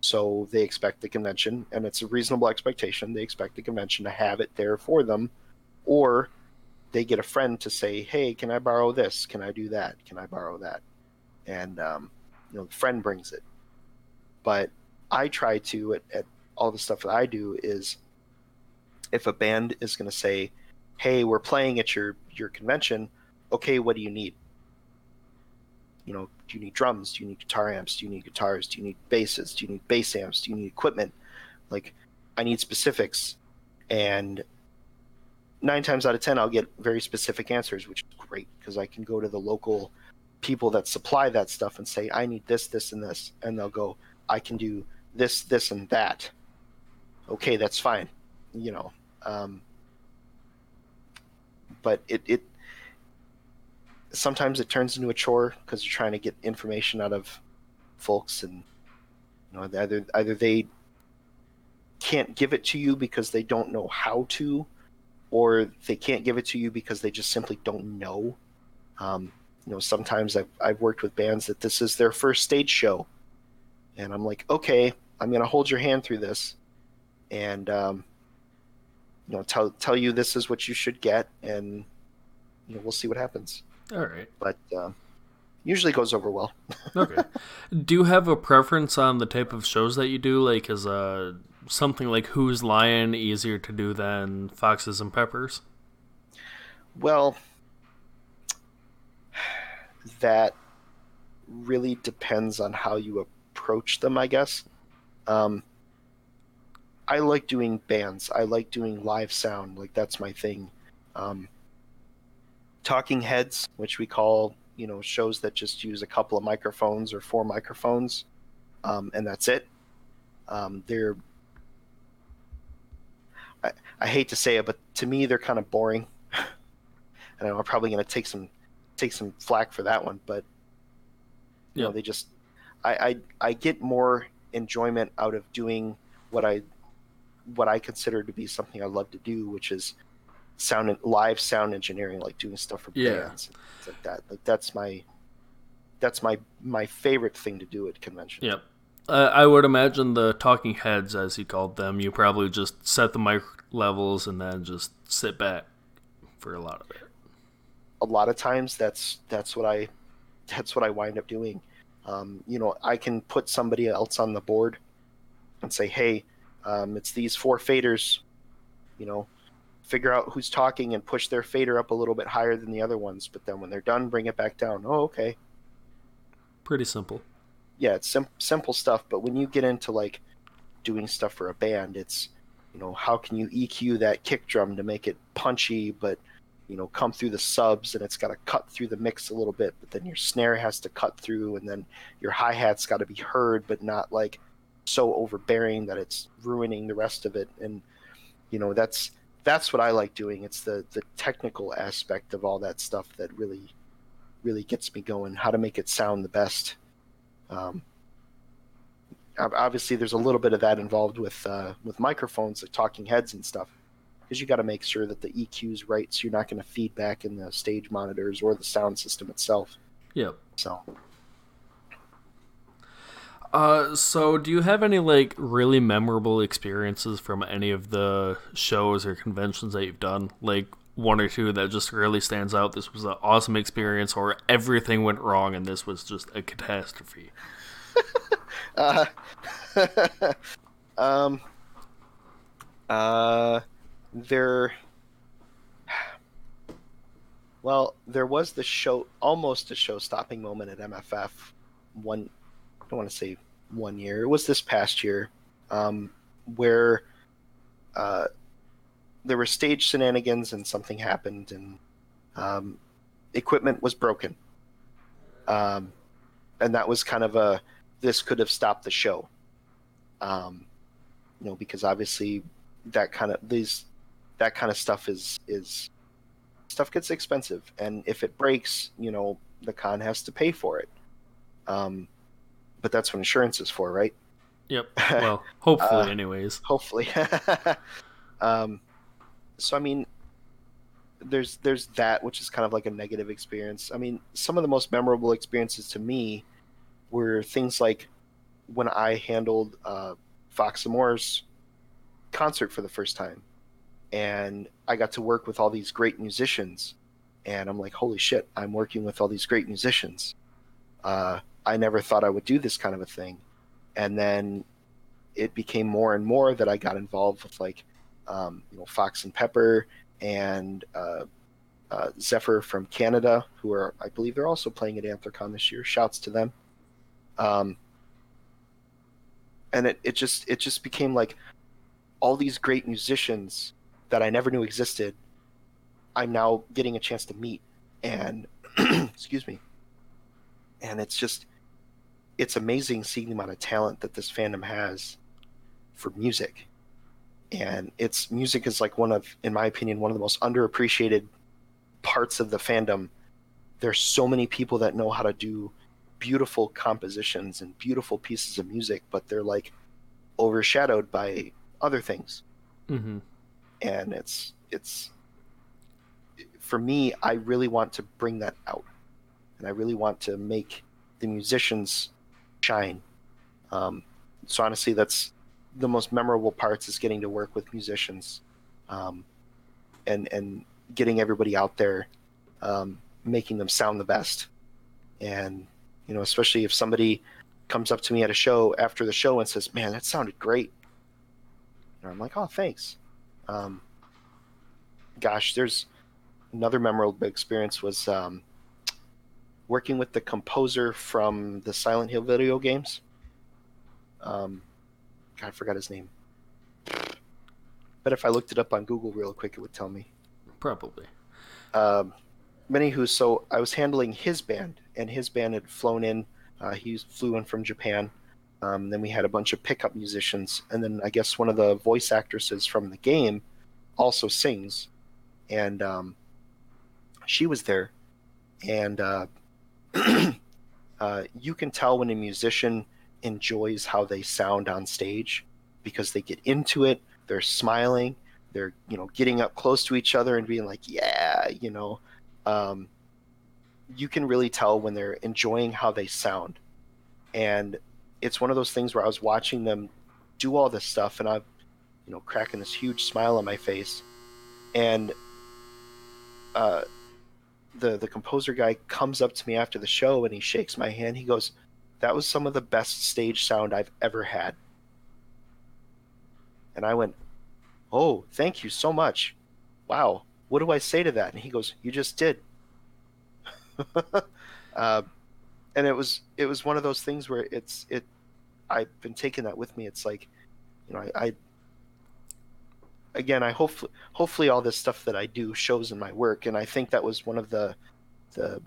So they expect the convention, and it's a reasonable expectation, they expect the convention to have it there for them, or they get a friend to say, hey, can I borrow this? Can I do that? Can I borrow that? And, um, you know, the friend brings it. But I try to, at, at all the stuff that I do is, if a band is going to say, hey, we're playing at your, your convention, okay, what do you need? You know, do you need drums? Do you need guitar amps? Do you need guitars? Do you need basses? Do you need bass amps? Do you need equipment? Like, I need specifics. And nine times out of ten, I'll get very specific answers, which is great, because I can go to the local people that supply that stuff and say, I need this, this, and this. And they'll go, I can do this, this, and that. Okay, that's fine. You know, um, but it, it, sometimes it turns into a chore because you're trying to get information out of folks, and you know, either either they can't give it to you because they don't know how to, or they can't give it to you because they just simply don't know. Um, you know, sometimes I've I've worked with bands that this is their first stage show, and I'm like, okay, I'm gonna hold your hand through this, and um, you know, tell tell you this is what you should get, and you know, we'll see what happens. All right. But uh, usually goes over well. Okay. Do you have a preference on the type of shows that you do? Like, is uh, something like Who's Lion easier to do than Foxes and Peppers? Well, that really depends on how you approach them, I guess. Um, I like doing bands. I like doing live sound. Like, that's my thing. Um Talking heads, which we call, you know, shows that just use a couple of microphones or four microphones, um, and that's it. Um, they're, I, I hate to say it, but to me they're kind of boring. And I'm probably going to take some take some flack for that one, but you yeah. know, they just, I, I I get more enjoyment out of doing what I what I consider to be something I love to do, which is sound, live sound engineering, like doing stuff for yeah. bands and things like that. Like, that's my that's my my favorite thing to do at convention. Yep. Uh, I would imagine the talking heads, as he called them, you probably just set the mic levels and then just sit back for a lot of it. A lot of times, that's that's what I that's what I wind up doing. Um, you know, I can put somebody else on the board and say, hey, um, it's these four faders, you know. Figure out who's talking and push their fader up a little bit higher than the other ones. But then when they're done, bring it back down. Oh, okay. Pretty simple. Yeah, it's sim- simple stuff. But when you get into, like, doing stuff for a band, it's, you know, how can you E Q that kick drum to make it punchy but, you know, come through the subs, and it's got to cut through the mix a little bit. But then your snare has to cut through, and then your hi-hat's got to be heard but not, like, so overbearing that it's ruining the rest of it. And, you know, that's... that's what I like doing. It's the, the technical aspect of all that stuff that really, really gets me going, how to make it sound the best. Um, obviously, there's a little bit of that involved with uh, with microphones, like talking heads and stuff, because you got to make sure that the E Q's right, so you're not going to feedback in the stage monitors or the sound system itself. Yep. So... Uh, so do you have any, like, really memorable experiences from any of the shows or conventions that you've done? Like, one or two that just really stands out, this was an awesome experience, or everything went wrong and this was just a catastrophe? uh, um, uh, there, well, there was the show, almost a show-stopping moment at M F F one, I don't want to say one year. It was this past year, um, where uh, there were stage shenanigans and something happened, and um, equipment was broken. Um, and that was kind of a, this could have stopped the show. Um, you know, because obviously that kind of, these, that kind of stuff is, is stuff gets expensive. And if it breaks, you know, the con has to pay for it. Um, But that's what insurance is for, right? Yep. Well, hopefully, uh, anyways. Hopefully. um, so, I mean, there's there's that, which is kind of like a negative experience. I mean, some of the most memorable experiences to me were things like when I handled uh, Fox Amore's concert for the first time. And I got to work with all these great musicians. And I'm like, holy shit, I'm working with all these great musicians. Uh, I never thought I would do this kind of a thing. And then it became more and more that I got involved with, like, um, you know, Fox and Pepper and uh, uh, Zephyr from Canada, who are, I believe they're also playing at Anthrocon this year. Shouts to them. Um, and it, it just it just became like all these great musicians that I never knew existed, I'm now getting a chance to meet. And excuse me. And it's just, it's amazing seeing the amount of talent that this fandom has for music. And it's, music is like one of, in my opinion, one of the most underappreciated parts of the fandom. There's so many people that know how to do beautiful compositions and beautiful pieces of music, but they're like overshadowed by other things. Mm-hmm. And it's, it's, for me, I really want to bring that out. And I really want to make the musicians shine. Um, so honestly, that's the most memorable parts, is getting to work with musicians, um, and and getting everybody out there, um, making them sound the best. And, you know, especially if somebody comes up to me at a show after the show and says, man, that sounded great. And I'm like, oh, thanks. Um, gosh, there's another memorable experience was... Um, working with the composer from the Silent Hill video games. Um, God, I forgot his name. But if I looked it up on Google real quick, it would tell me. Probably. Um, many who, so I was handling his band, and his band had flown in. Uh, he flew in from Japan. Um, then we had a bunch of pickup musicians. And then I guess one of the voice actresses from the game also sings. And um, she was there. And... Uh, uh, you can tell when a musician enjoys how they sound on stage, because they get into it, they're smiling, they're, you know, getting up close to each other and being like, yeah, you know, um, you can really tell when they're enjoying how they sound. And it's one of those things where I was watching them do all this stuff, and I'm, you know, cracking this huge smile on my face. And, uh, the the composer guy comes up to me after the show and he shakes my hand. He goes, that was some of the best stage sound I've ever had. And I went, oh, thank you so much. Wow. What do I say to that? And he goes, you just did. uh, and it was, it was one of those things where it's, it, I've been taking that with me. It's like, you know, I, I Again, I hopefully, hopefully all this stuff that I do shows in my work, and I think that was one of the, the,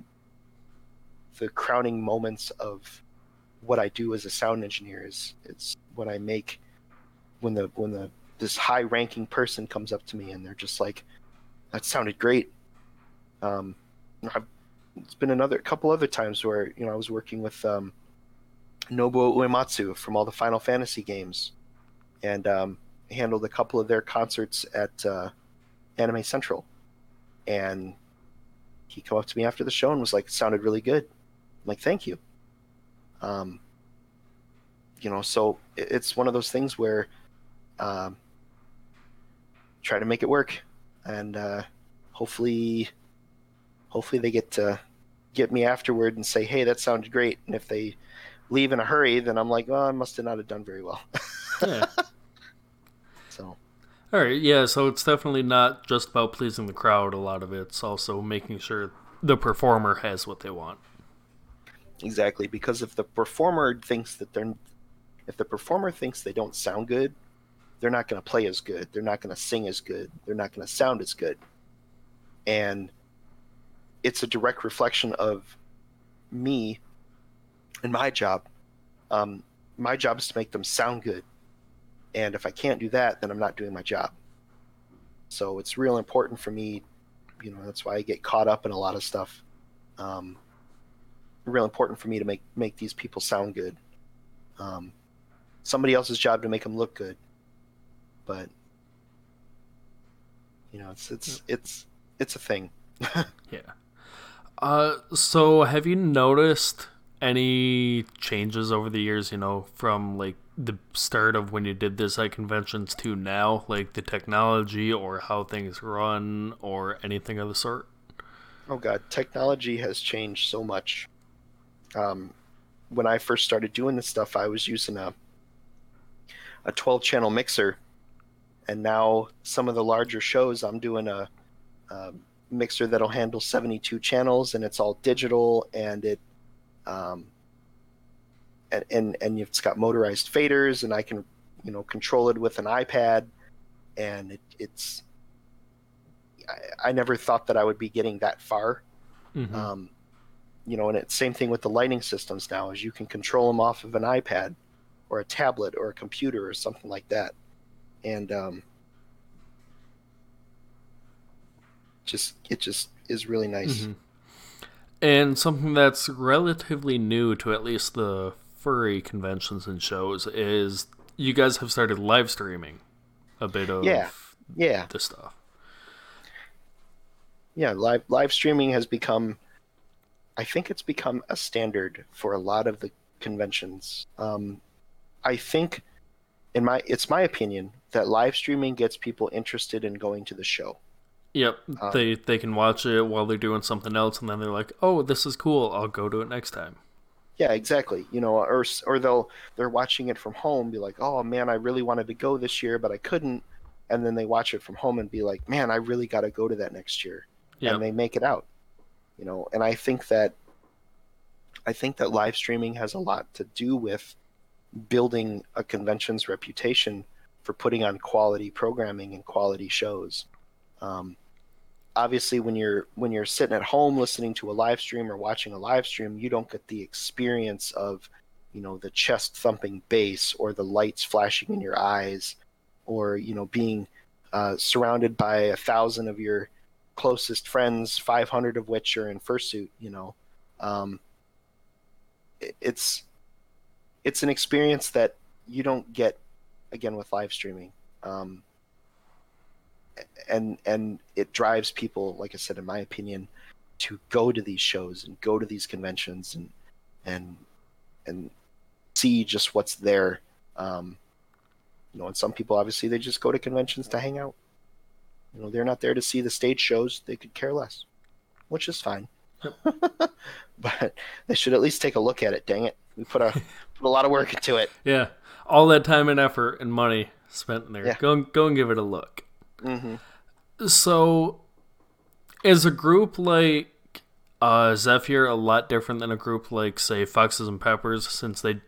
the crowning moments of what I do as a sound engineer. Is it's when I make, when the when the this high-ranking person comes up to me and they're just like, "That sounded great." Um, I've, it's been another couple other times where, you know, I was working with um, Nobuo Uematsu from all the Final Fantasy games, and um, handled a couple of their concerts at uh, Anime Central, and he came up to me after the show and was like, it sounded really good. I'm like, thank you. Um, you know, so it's one of those things where um, try to make it work, and uh, hopefully hopefully they get to get me afterward and say, hey, that sounded great. And if they leave in a hurry, then I'm like, oh, I must have not have done very well. Yeah. So. All right, yeah, so it's definitely not just about pleasing the crowd. A lot of it's also making sure the performer has what they want. Exactly, because if the performer thinks that they're, if the performer thinks they don't sound good, they're not going to play as good. They're not going to sing as good. They're not going to sound as good. And it's a direct reflection of me and my job. Um, my job is to make them sound good. And if I can't do that, then I'm not doing my job. So it's real important for me, you know, that's why I get caught up in a lot of stuff. Um, real important for me to make, make these people sound good. Um, somebody else's job to make them look good. But, you know, it's, it's, it's, it's a thing. Yeah. Uh, so have you noticed any changes over the years, you know, from like the start of when you did this at conventions to now, like the technology or how things run or anything of the sort? Oh God, technology has changed so much. Um, when I first started doing this stuff, I was using a a twelve channel mixer, and now some of the larger shows, I'm doing a, a mixer that'll handle seventy-two channels, and it's all digital, and it um and, and and it's got motorized faders, and I can, you know, control it with an iPad, and it, it's I, I never thought that I would be getting that far. Mm-hmm. Um you know, and it's same thing with the lighting systems now, is you can control them off of an iPad or a tablet or a computer or something like that. And um just it just is really nice. Mm-hmm. And something that's relatively new to at least the furry conventions and shows is you guys have started live streaming a bit of yeah, yeah. this stuff. Yeah, live live streaming has become, I think it's become a standard for a lot of the conventions. Um, I think, in my it's my opinion, that live streaming gets people interested in going to the show. Yep, um, they they can watch it while they're doing something else, and then they're like, "Oh, this is cool. I'll go to it next time." Yeah, exactly. You know, or or they'll they're watching it from home, be like, "Oh man, I really wanted to go this year, but I couldn't." And then they watch it from home and be like, "Man, I really got to go to that next year." Yep. And they make it out. You know, and I think that I think that live streaming has a lot to do with building a convention's reputation for putting on quality programming and quality shows. Um, obviously when you're, when you're sitting at home, listening to a live stream or watching a live stream, you don't get the experience of, you know, the chest thumping bass or the lights flashing in your eyes, or, you know, being, uh, surrounded by a thousand of your closest friends, five hundred of which are in fursuit, you know, um, it, it's, it's an experience that you don't get again with live streaming. Um, And and it drives people, like I said, in my opinion, to go to these shows and go to these conventions and and and see just what's there. Um, you know, and some people obviously they just go to conventions to hang out. You know, they're not there to see the stage shows. They could care less, which is fine. But they should at least take a look at it. Dang it, we put a put a lot of work into it. Yeah, all that time and effort and money spent in there. Yeah. Go go and give it a look. Mm-hmm. So, is a group like uh, Zephyr a lot different than a group like, say, Foxes and Peppers, since they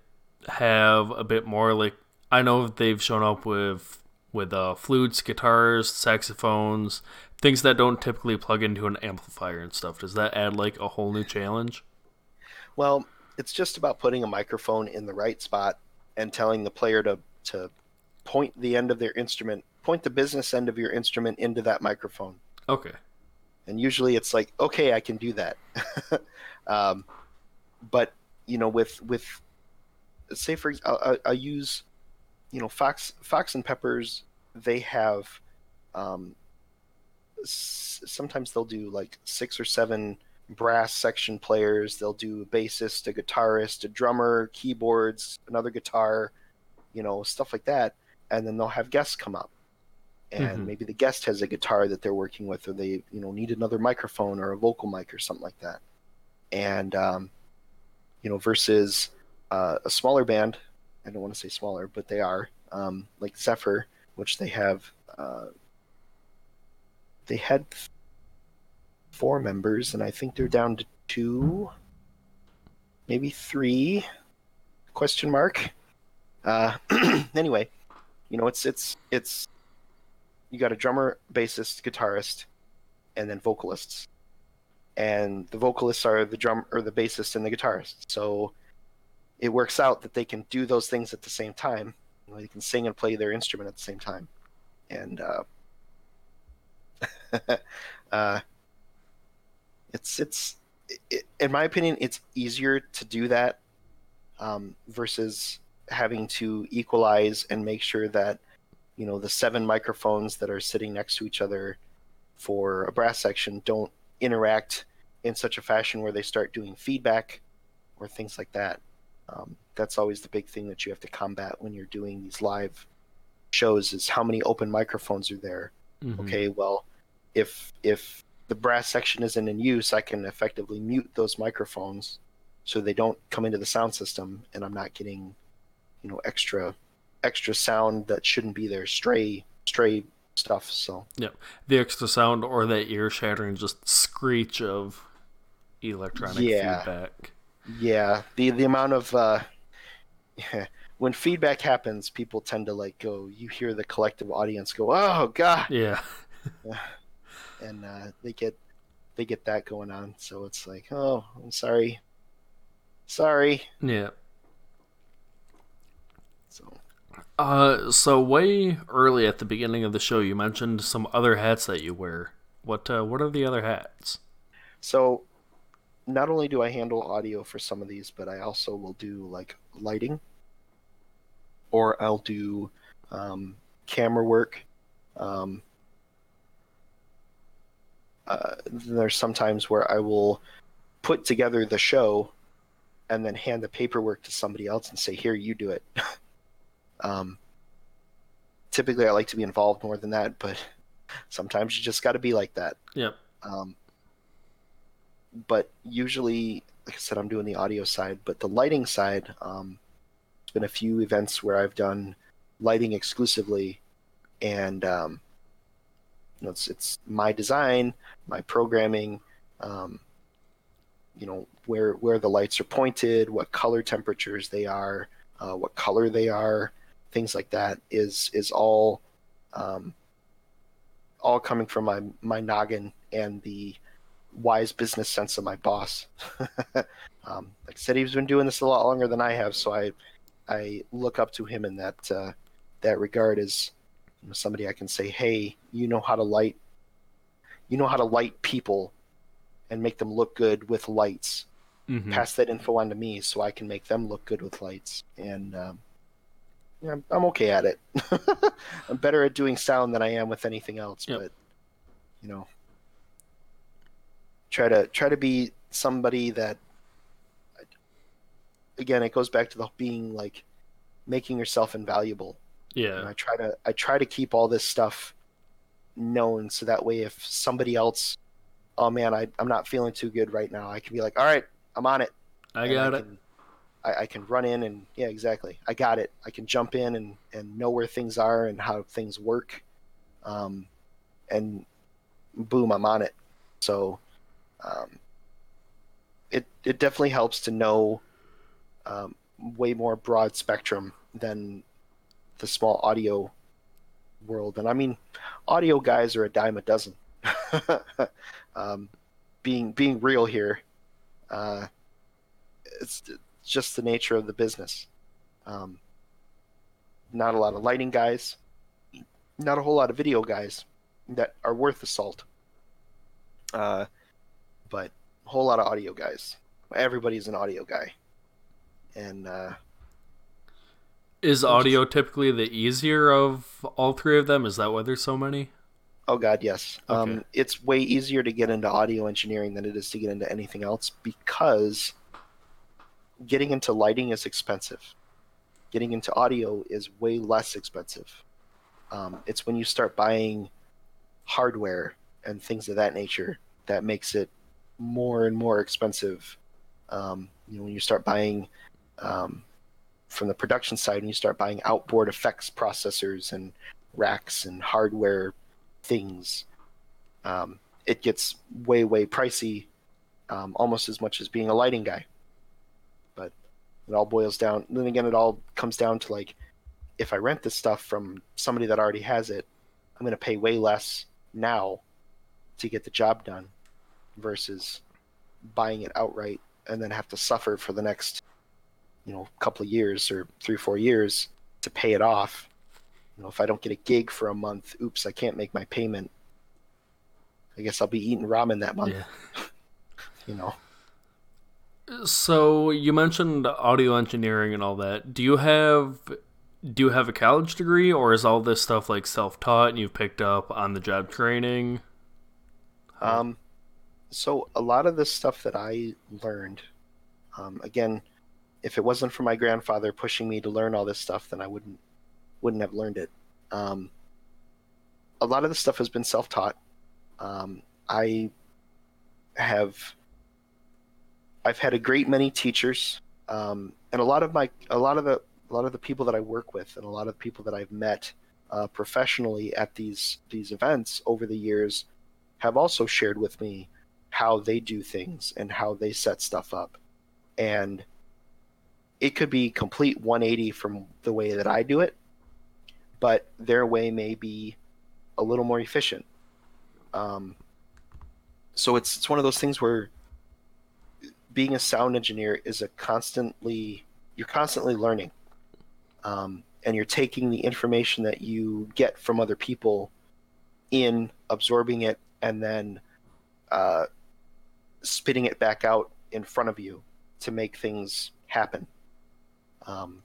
have a bit more, like, I know they've shown up with with uh, flutes, guitars, saxophones, things that don't typically plug into an amplifier and stuff. Does that add, like, a whole new challenge? Well, it's just about putting a microphone in the right spot and telling the player to, to point the end of their instrument point the business end of your instrument into that microphone. Okay. And usually it's like, okay, I can do that. um, but, you know, with, with say, for example, I use, you know, Fox Fox and Peppers, they have, um, s- sometimes they'll do like six or seven brass section players. They'll do a bassist, a guitarist, a drummer, keyboards, another guitar, you know, stuff like that. And then they'll have guests come up. And mm-hmm. maybe the guest has a guitar that they're working with, or they, you know, need another microphone or a vocal mic or something like that. And, um, you know, versus uh, a smaller band, I don't want to say smaller, but they are, um, like Zephyr, which they have, uh, they had four members, and I think they're down to two, maybe three, question mark. Uh, anyway, you know, it's, it's, it's, you got a drummer, bassist, guitarist, and then vocalists. And the vocalists are the drum or the bassist and the guitarist. So it works out that they can do those things at the same time. You know, they can sing and play their instrument at the same time. And uh, uh, it's it's it, in my opinion, it's easier to do that um, versus having to equalize and make sure that, you know, the seven microphones that are sitting next to each other for a brass section don't interact in such a fashion where they start doing feedback or things like that. Um, that's always the big thing that you have to combat when you're doing these live shows is how many open microphones are there. Mm-hmm. Okay, well, if if the brass section isn't in use, I can effectively mute those microphones so they don't come into the sound system, and I'm not getting, you know, extra extra sound that shouldn't be there, stray stray stuff. So yeah, the extra sound or that ear shattering just screech of electronic yeah. feedback. Yeah, the the amount of uh, yeah. when feedback happens, people tend to like go. You hear the collective audience go, "Oh God!" Yeah, yeah. and uh, they get they get that going on. So it's like, "Oh, I'm sorry, sorry." Yeah. So, uh, so way early at the beginning of the show, you mentioned some other hats that you wear. What uh, what are the other hats? So. Not only do I handle audio for some of these, but I also will do like lighting, or I'll do um, camera work. Um, uh, there's sometimes where I will put together the show and then hand the paperwork to somebody else and say, "Here, you do it." um, typically, I like to be involved more than that, but sometimes you just got to be like that. Yep. Um, But usually, like I said, I'm doing the audio side, but the lighting side, um, there's been a few events where I've done lighting exclusively, and um, you know, it's it's my design, my programming, um, you know, where where the lights are pointed, what color temperatures they are, uh, what color they are, things like that is is all um, all coming from my my noggin and the wise business sense of my boss. um, like I said, he's been doing this a lot longer than I have, so I I look up to him in that uh, that regard as, you know, somebody I can say, "Hey, you know how to light, you know how to light people, and make them look good with lights. Mm-hmm. Pass that info on to me so I can make them look good with lights." And um, yeah, I'm, I'm okay at it. I'm better at doing sound than I am with anything else, yep. but you know. Try to try to be somebody that, again, it goes back to the being like making yourself invaluable. Yeah. And I try to I try to keep all this stuff known so that way if somebody else, oh man, I I'm not feeling too good right now, I can be like, all right, I'm on it. I and got I it. Can, I, I can run in and yeah, exactly. I got it. I can jump in and, and know where things are and how things work, um, and boom, I'm on it. So. Um, it it definitely helps to know um, way more broad spectrum than the small audio world. And I mean, audio guys are a dime a dozen. um, being being real here, uh, it's just the nature of the business. Um, not a lot of lighting guys, not a whole lot of video guys that are worth the salt. Uh, But a whole lot of audio guys. Everybody's an audio guy. And uh, is audio just... typically the easier of all three of them? Is that why there's so many? Oh, God, yes. Okay. Um, it's way easier to get into audio engineering than it is to get into anything else because getting into lighting is expensive. Getting into audio is way less expensive. Um, it's when you start buying hardware and things of that nature that makes it more and more expensive. Um, you know, when you start buying um, from the production side, when you start buying outboard effects processors and racks and hardware things, um, it gets way, way pricey, um, almost as much as being a lighting guy. But it all boils down, then again, it all comes down to like, if I rent this stuff from somebody that already has it, I'm going to pay way less now to get the job done. Versus buying it outright and then have to suffer for the next, you know, couple of years or three, four years to pay it off. You know, if I don't get a gig for a month, oops, I can't make my payment. I guess I'll be eating ramen that month. Yeah. You know. So you mentioned audio engineering and all that. Do you have do you have a college degree, or is all this stuff like self-taught and you've picked up on the job training? Um. So a lot of the stuff that I learned Um, again, if it wasn't for my grandfather pushing me to learn all this stuff, then I wouldn't wouldn't have learned it. Um, a lot of this stuff has been self-taught. Um, I have I've had a great many teachers, um, and a lot of my a lot of the a lot of the people that I work with, and a lot of the people that I've met uh, professionally at these these events over the years, have also shared with me how they do things and how they set stuff up. And it could be complete one eighty from the way that I do it, but their way may be a little more efficient. Um, so it's it's one of those things where being a sound engineer is a constantly, you're constantly learning. Um, and you're taking the information that you get from other people in, absorbing it, and then uh, spitting it back out in front of you to make things happen. Um,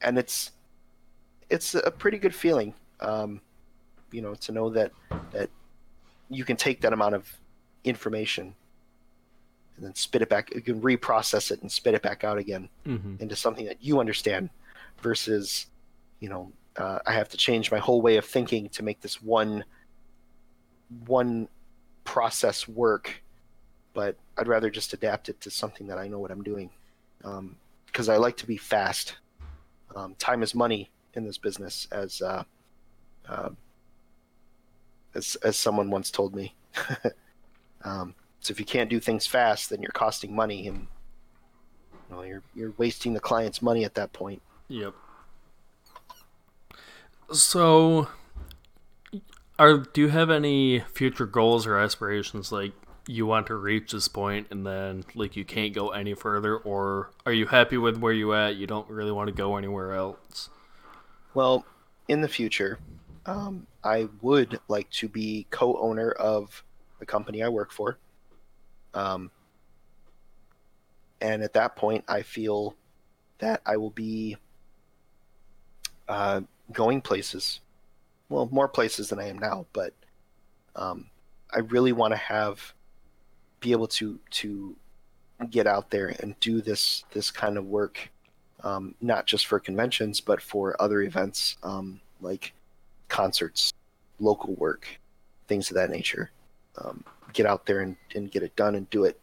and it's it's a pretty good feeling, um, you know, to know that that you can take that amount of information and then spit it back. You can reprocess it and spit it back out again mm-hmm. into something that you understand, versus, you know, uh, I have to change my whole way of thinking to make this one one process work. But I'd rather just adapt it to something that I know what I'm doing, um, because I like to be fast. Um, time is money in this business, as uh, uh, as as someone once told me. um, so if you can't do things fast, then you're costing money, and you know, you're you're wasting the client's money at that point. Yep. So, are do you have any future goals or aspirations, like? You want to reach this point and then like you can't go any further, or are you happy with where you at, you don't really want to go anywhere else? Well, in the future, um, I would like to be co-owner of the company I work for. Um, and at that point I feel that I will be uh, going places, well, more places than I am now, but um, I really want to have be able to to get out there and do this this kind of work, um, not just for conventions but for other events, um, like concerts, local work, things of that nature. Um, get out there and, and get it done and do it,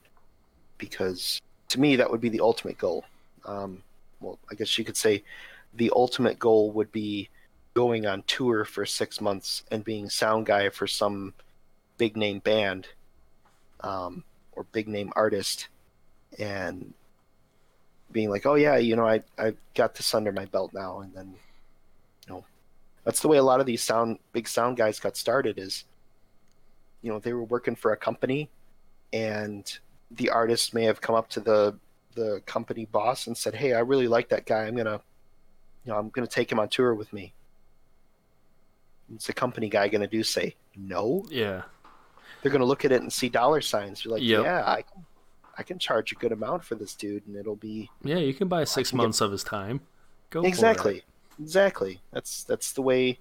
because to me that would be the ultimate goal. Um, well, I guess you could say the ultimate goal would be going on tour for six months and being sound guy for some big name band, um, or big name artist, and being like, oh yeah, you know, I, I got this under my belt now. And then, you know, that's the way a lot of these sound, big sound guys got started is, you know, they were working for a company and the artist may have come up to the, the company boss and said, hey, I really like that guy. I'm going to, you know, I'm going to take him on tour with me. What's the company guy going to do? Say no? Yeah. They're going to look at it and see dollar signs. You're like, yep. yeah, I, I can charge a good amount for this dude, and it'll be... Yeah, you can buy six can months get... of his time. Go exactly. for it. Exactly. That's that's the way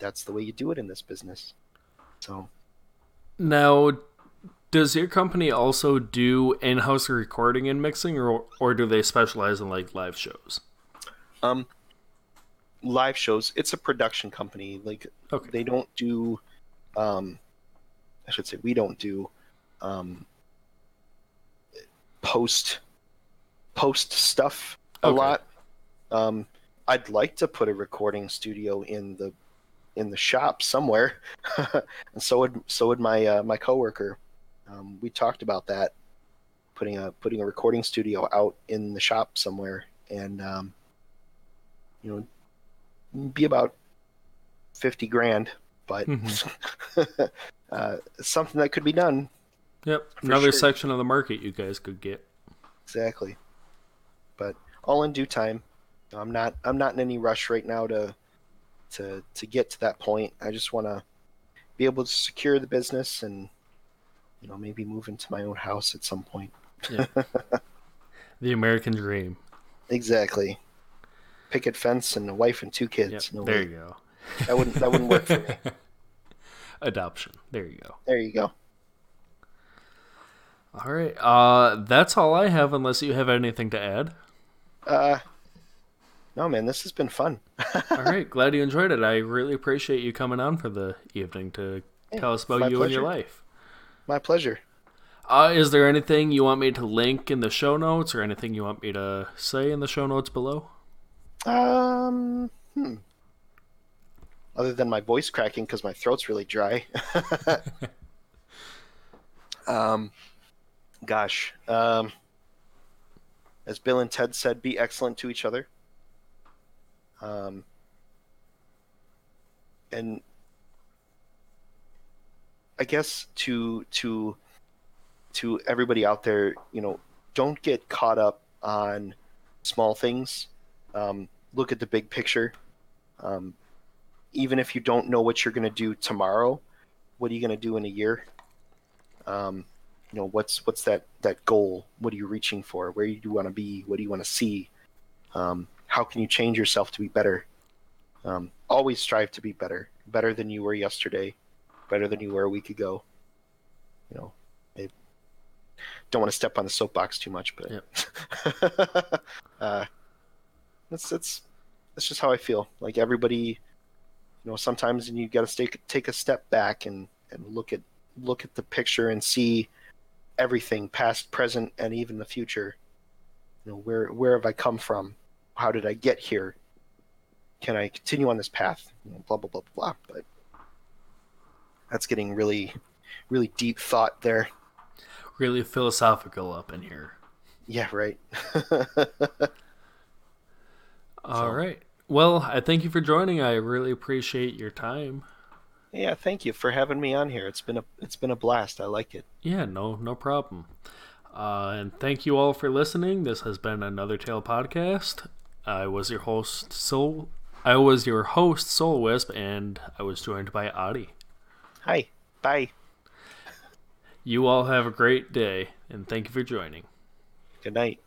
That's the way you do it in this business. So, now, does your company also do in-house recording and mixing, or, or do they specialize in, like, live shows? Um, live shows. It's a production company. Like, okay. They don't do... Um, I should say we don't do um, post post stuff a okay. lot. Um, I'd like to put a recording studio in the in the shop somewhere, and so would so would my uh, my coworker. Um, we talked about that, putting a putting a recording studio out in the shop somewhere, and um, you know, be about fifty grand, but. Mm-hmm. Uh, something that could be done. Yep, another sure. section of the market you guys could get. Exactly, but all in due time. I'm not. I'm not in any rush right now to, to to get to that point. I just want to be able to secure the business and, you know, maybe move into my own house at some point. Yeah. The American dream. Exactly. Picket fence and a wife and two kids. Yep. No there way. You go. That wouldn't. That wouldn't work for me. Adoption. There you go. There you go. All right. Uh, that's all I have, unless you have anything to add. Uh, no, man, this has been fun. All right. Glad you enjoyed it. I really appreciate you coming on for the evening to yeah, tell us about you pleasure. and your life. My pleasure. Uh, is there anything you want me to link in the show notes or anything you want me to say in the show notes below? Um, hmm. Other than my voice cracking because my throat's really dry. um, gosh. Um, as Bill and Ted said, be excellent to each other. Um, and I guess to to to everybody out there, you know, don't get caught up on small things. Um, look at the big picture. Um, even if you don't know what you're going to do tomorrow, what are you going to do in a year? Um, you know, what's what's that, that goal? What are you reaching for? Where do you want to be? What do you want to see? Um, how can you change yourself to be better? Um, always strive to be better, better than you were yesterday, better than you were a week ago. You know, I don't want to step on the soapbox too much, but yep. uh, that's, that's, that's just how I feel. Like everybody... You know, sometimes you got to take take a step back and, and look at look at the picture and see everything, past, present, and even the future. You know, where where have I come from? How did I get here? Can I continue on this path? You know, blah blah blah blah. But that's getting really, really deep thought there. Really philosophical up in here. Yeah. Right. All so. Right. Well, I thank you for joining. I really appreciate your time. Yeah, thank you for having me on here. It's been a it's been a blast. I like it. Yeah, no no problem. Uh, and thank you all for listening. This has been another Tale podcast. I was your host Soul. I was your host Soul Wisp, and I was joined by Adi. Hi. Bye. You all have a great day, and thank you for joining. Good night.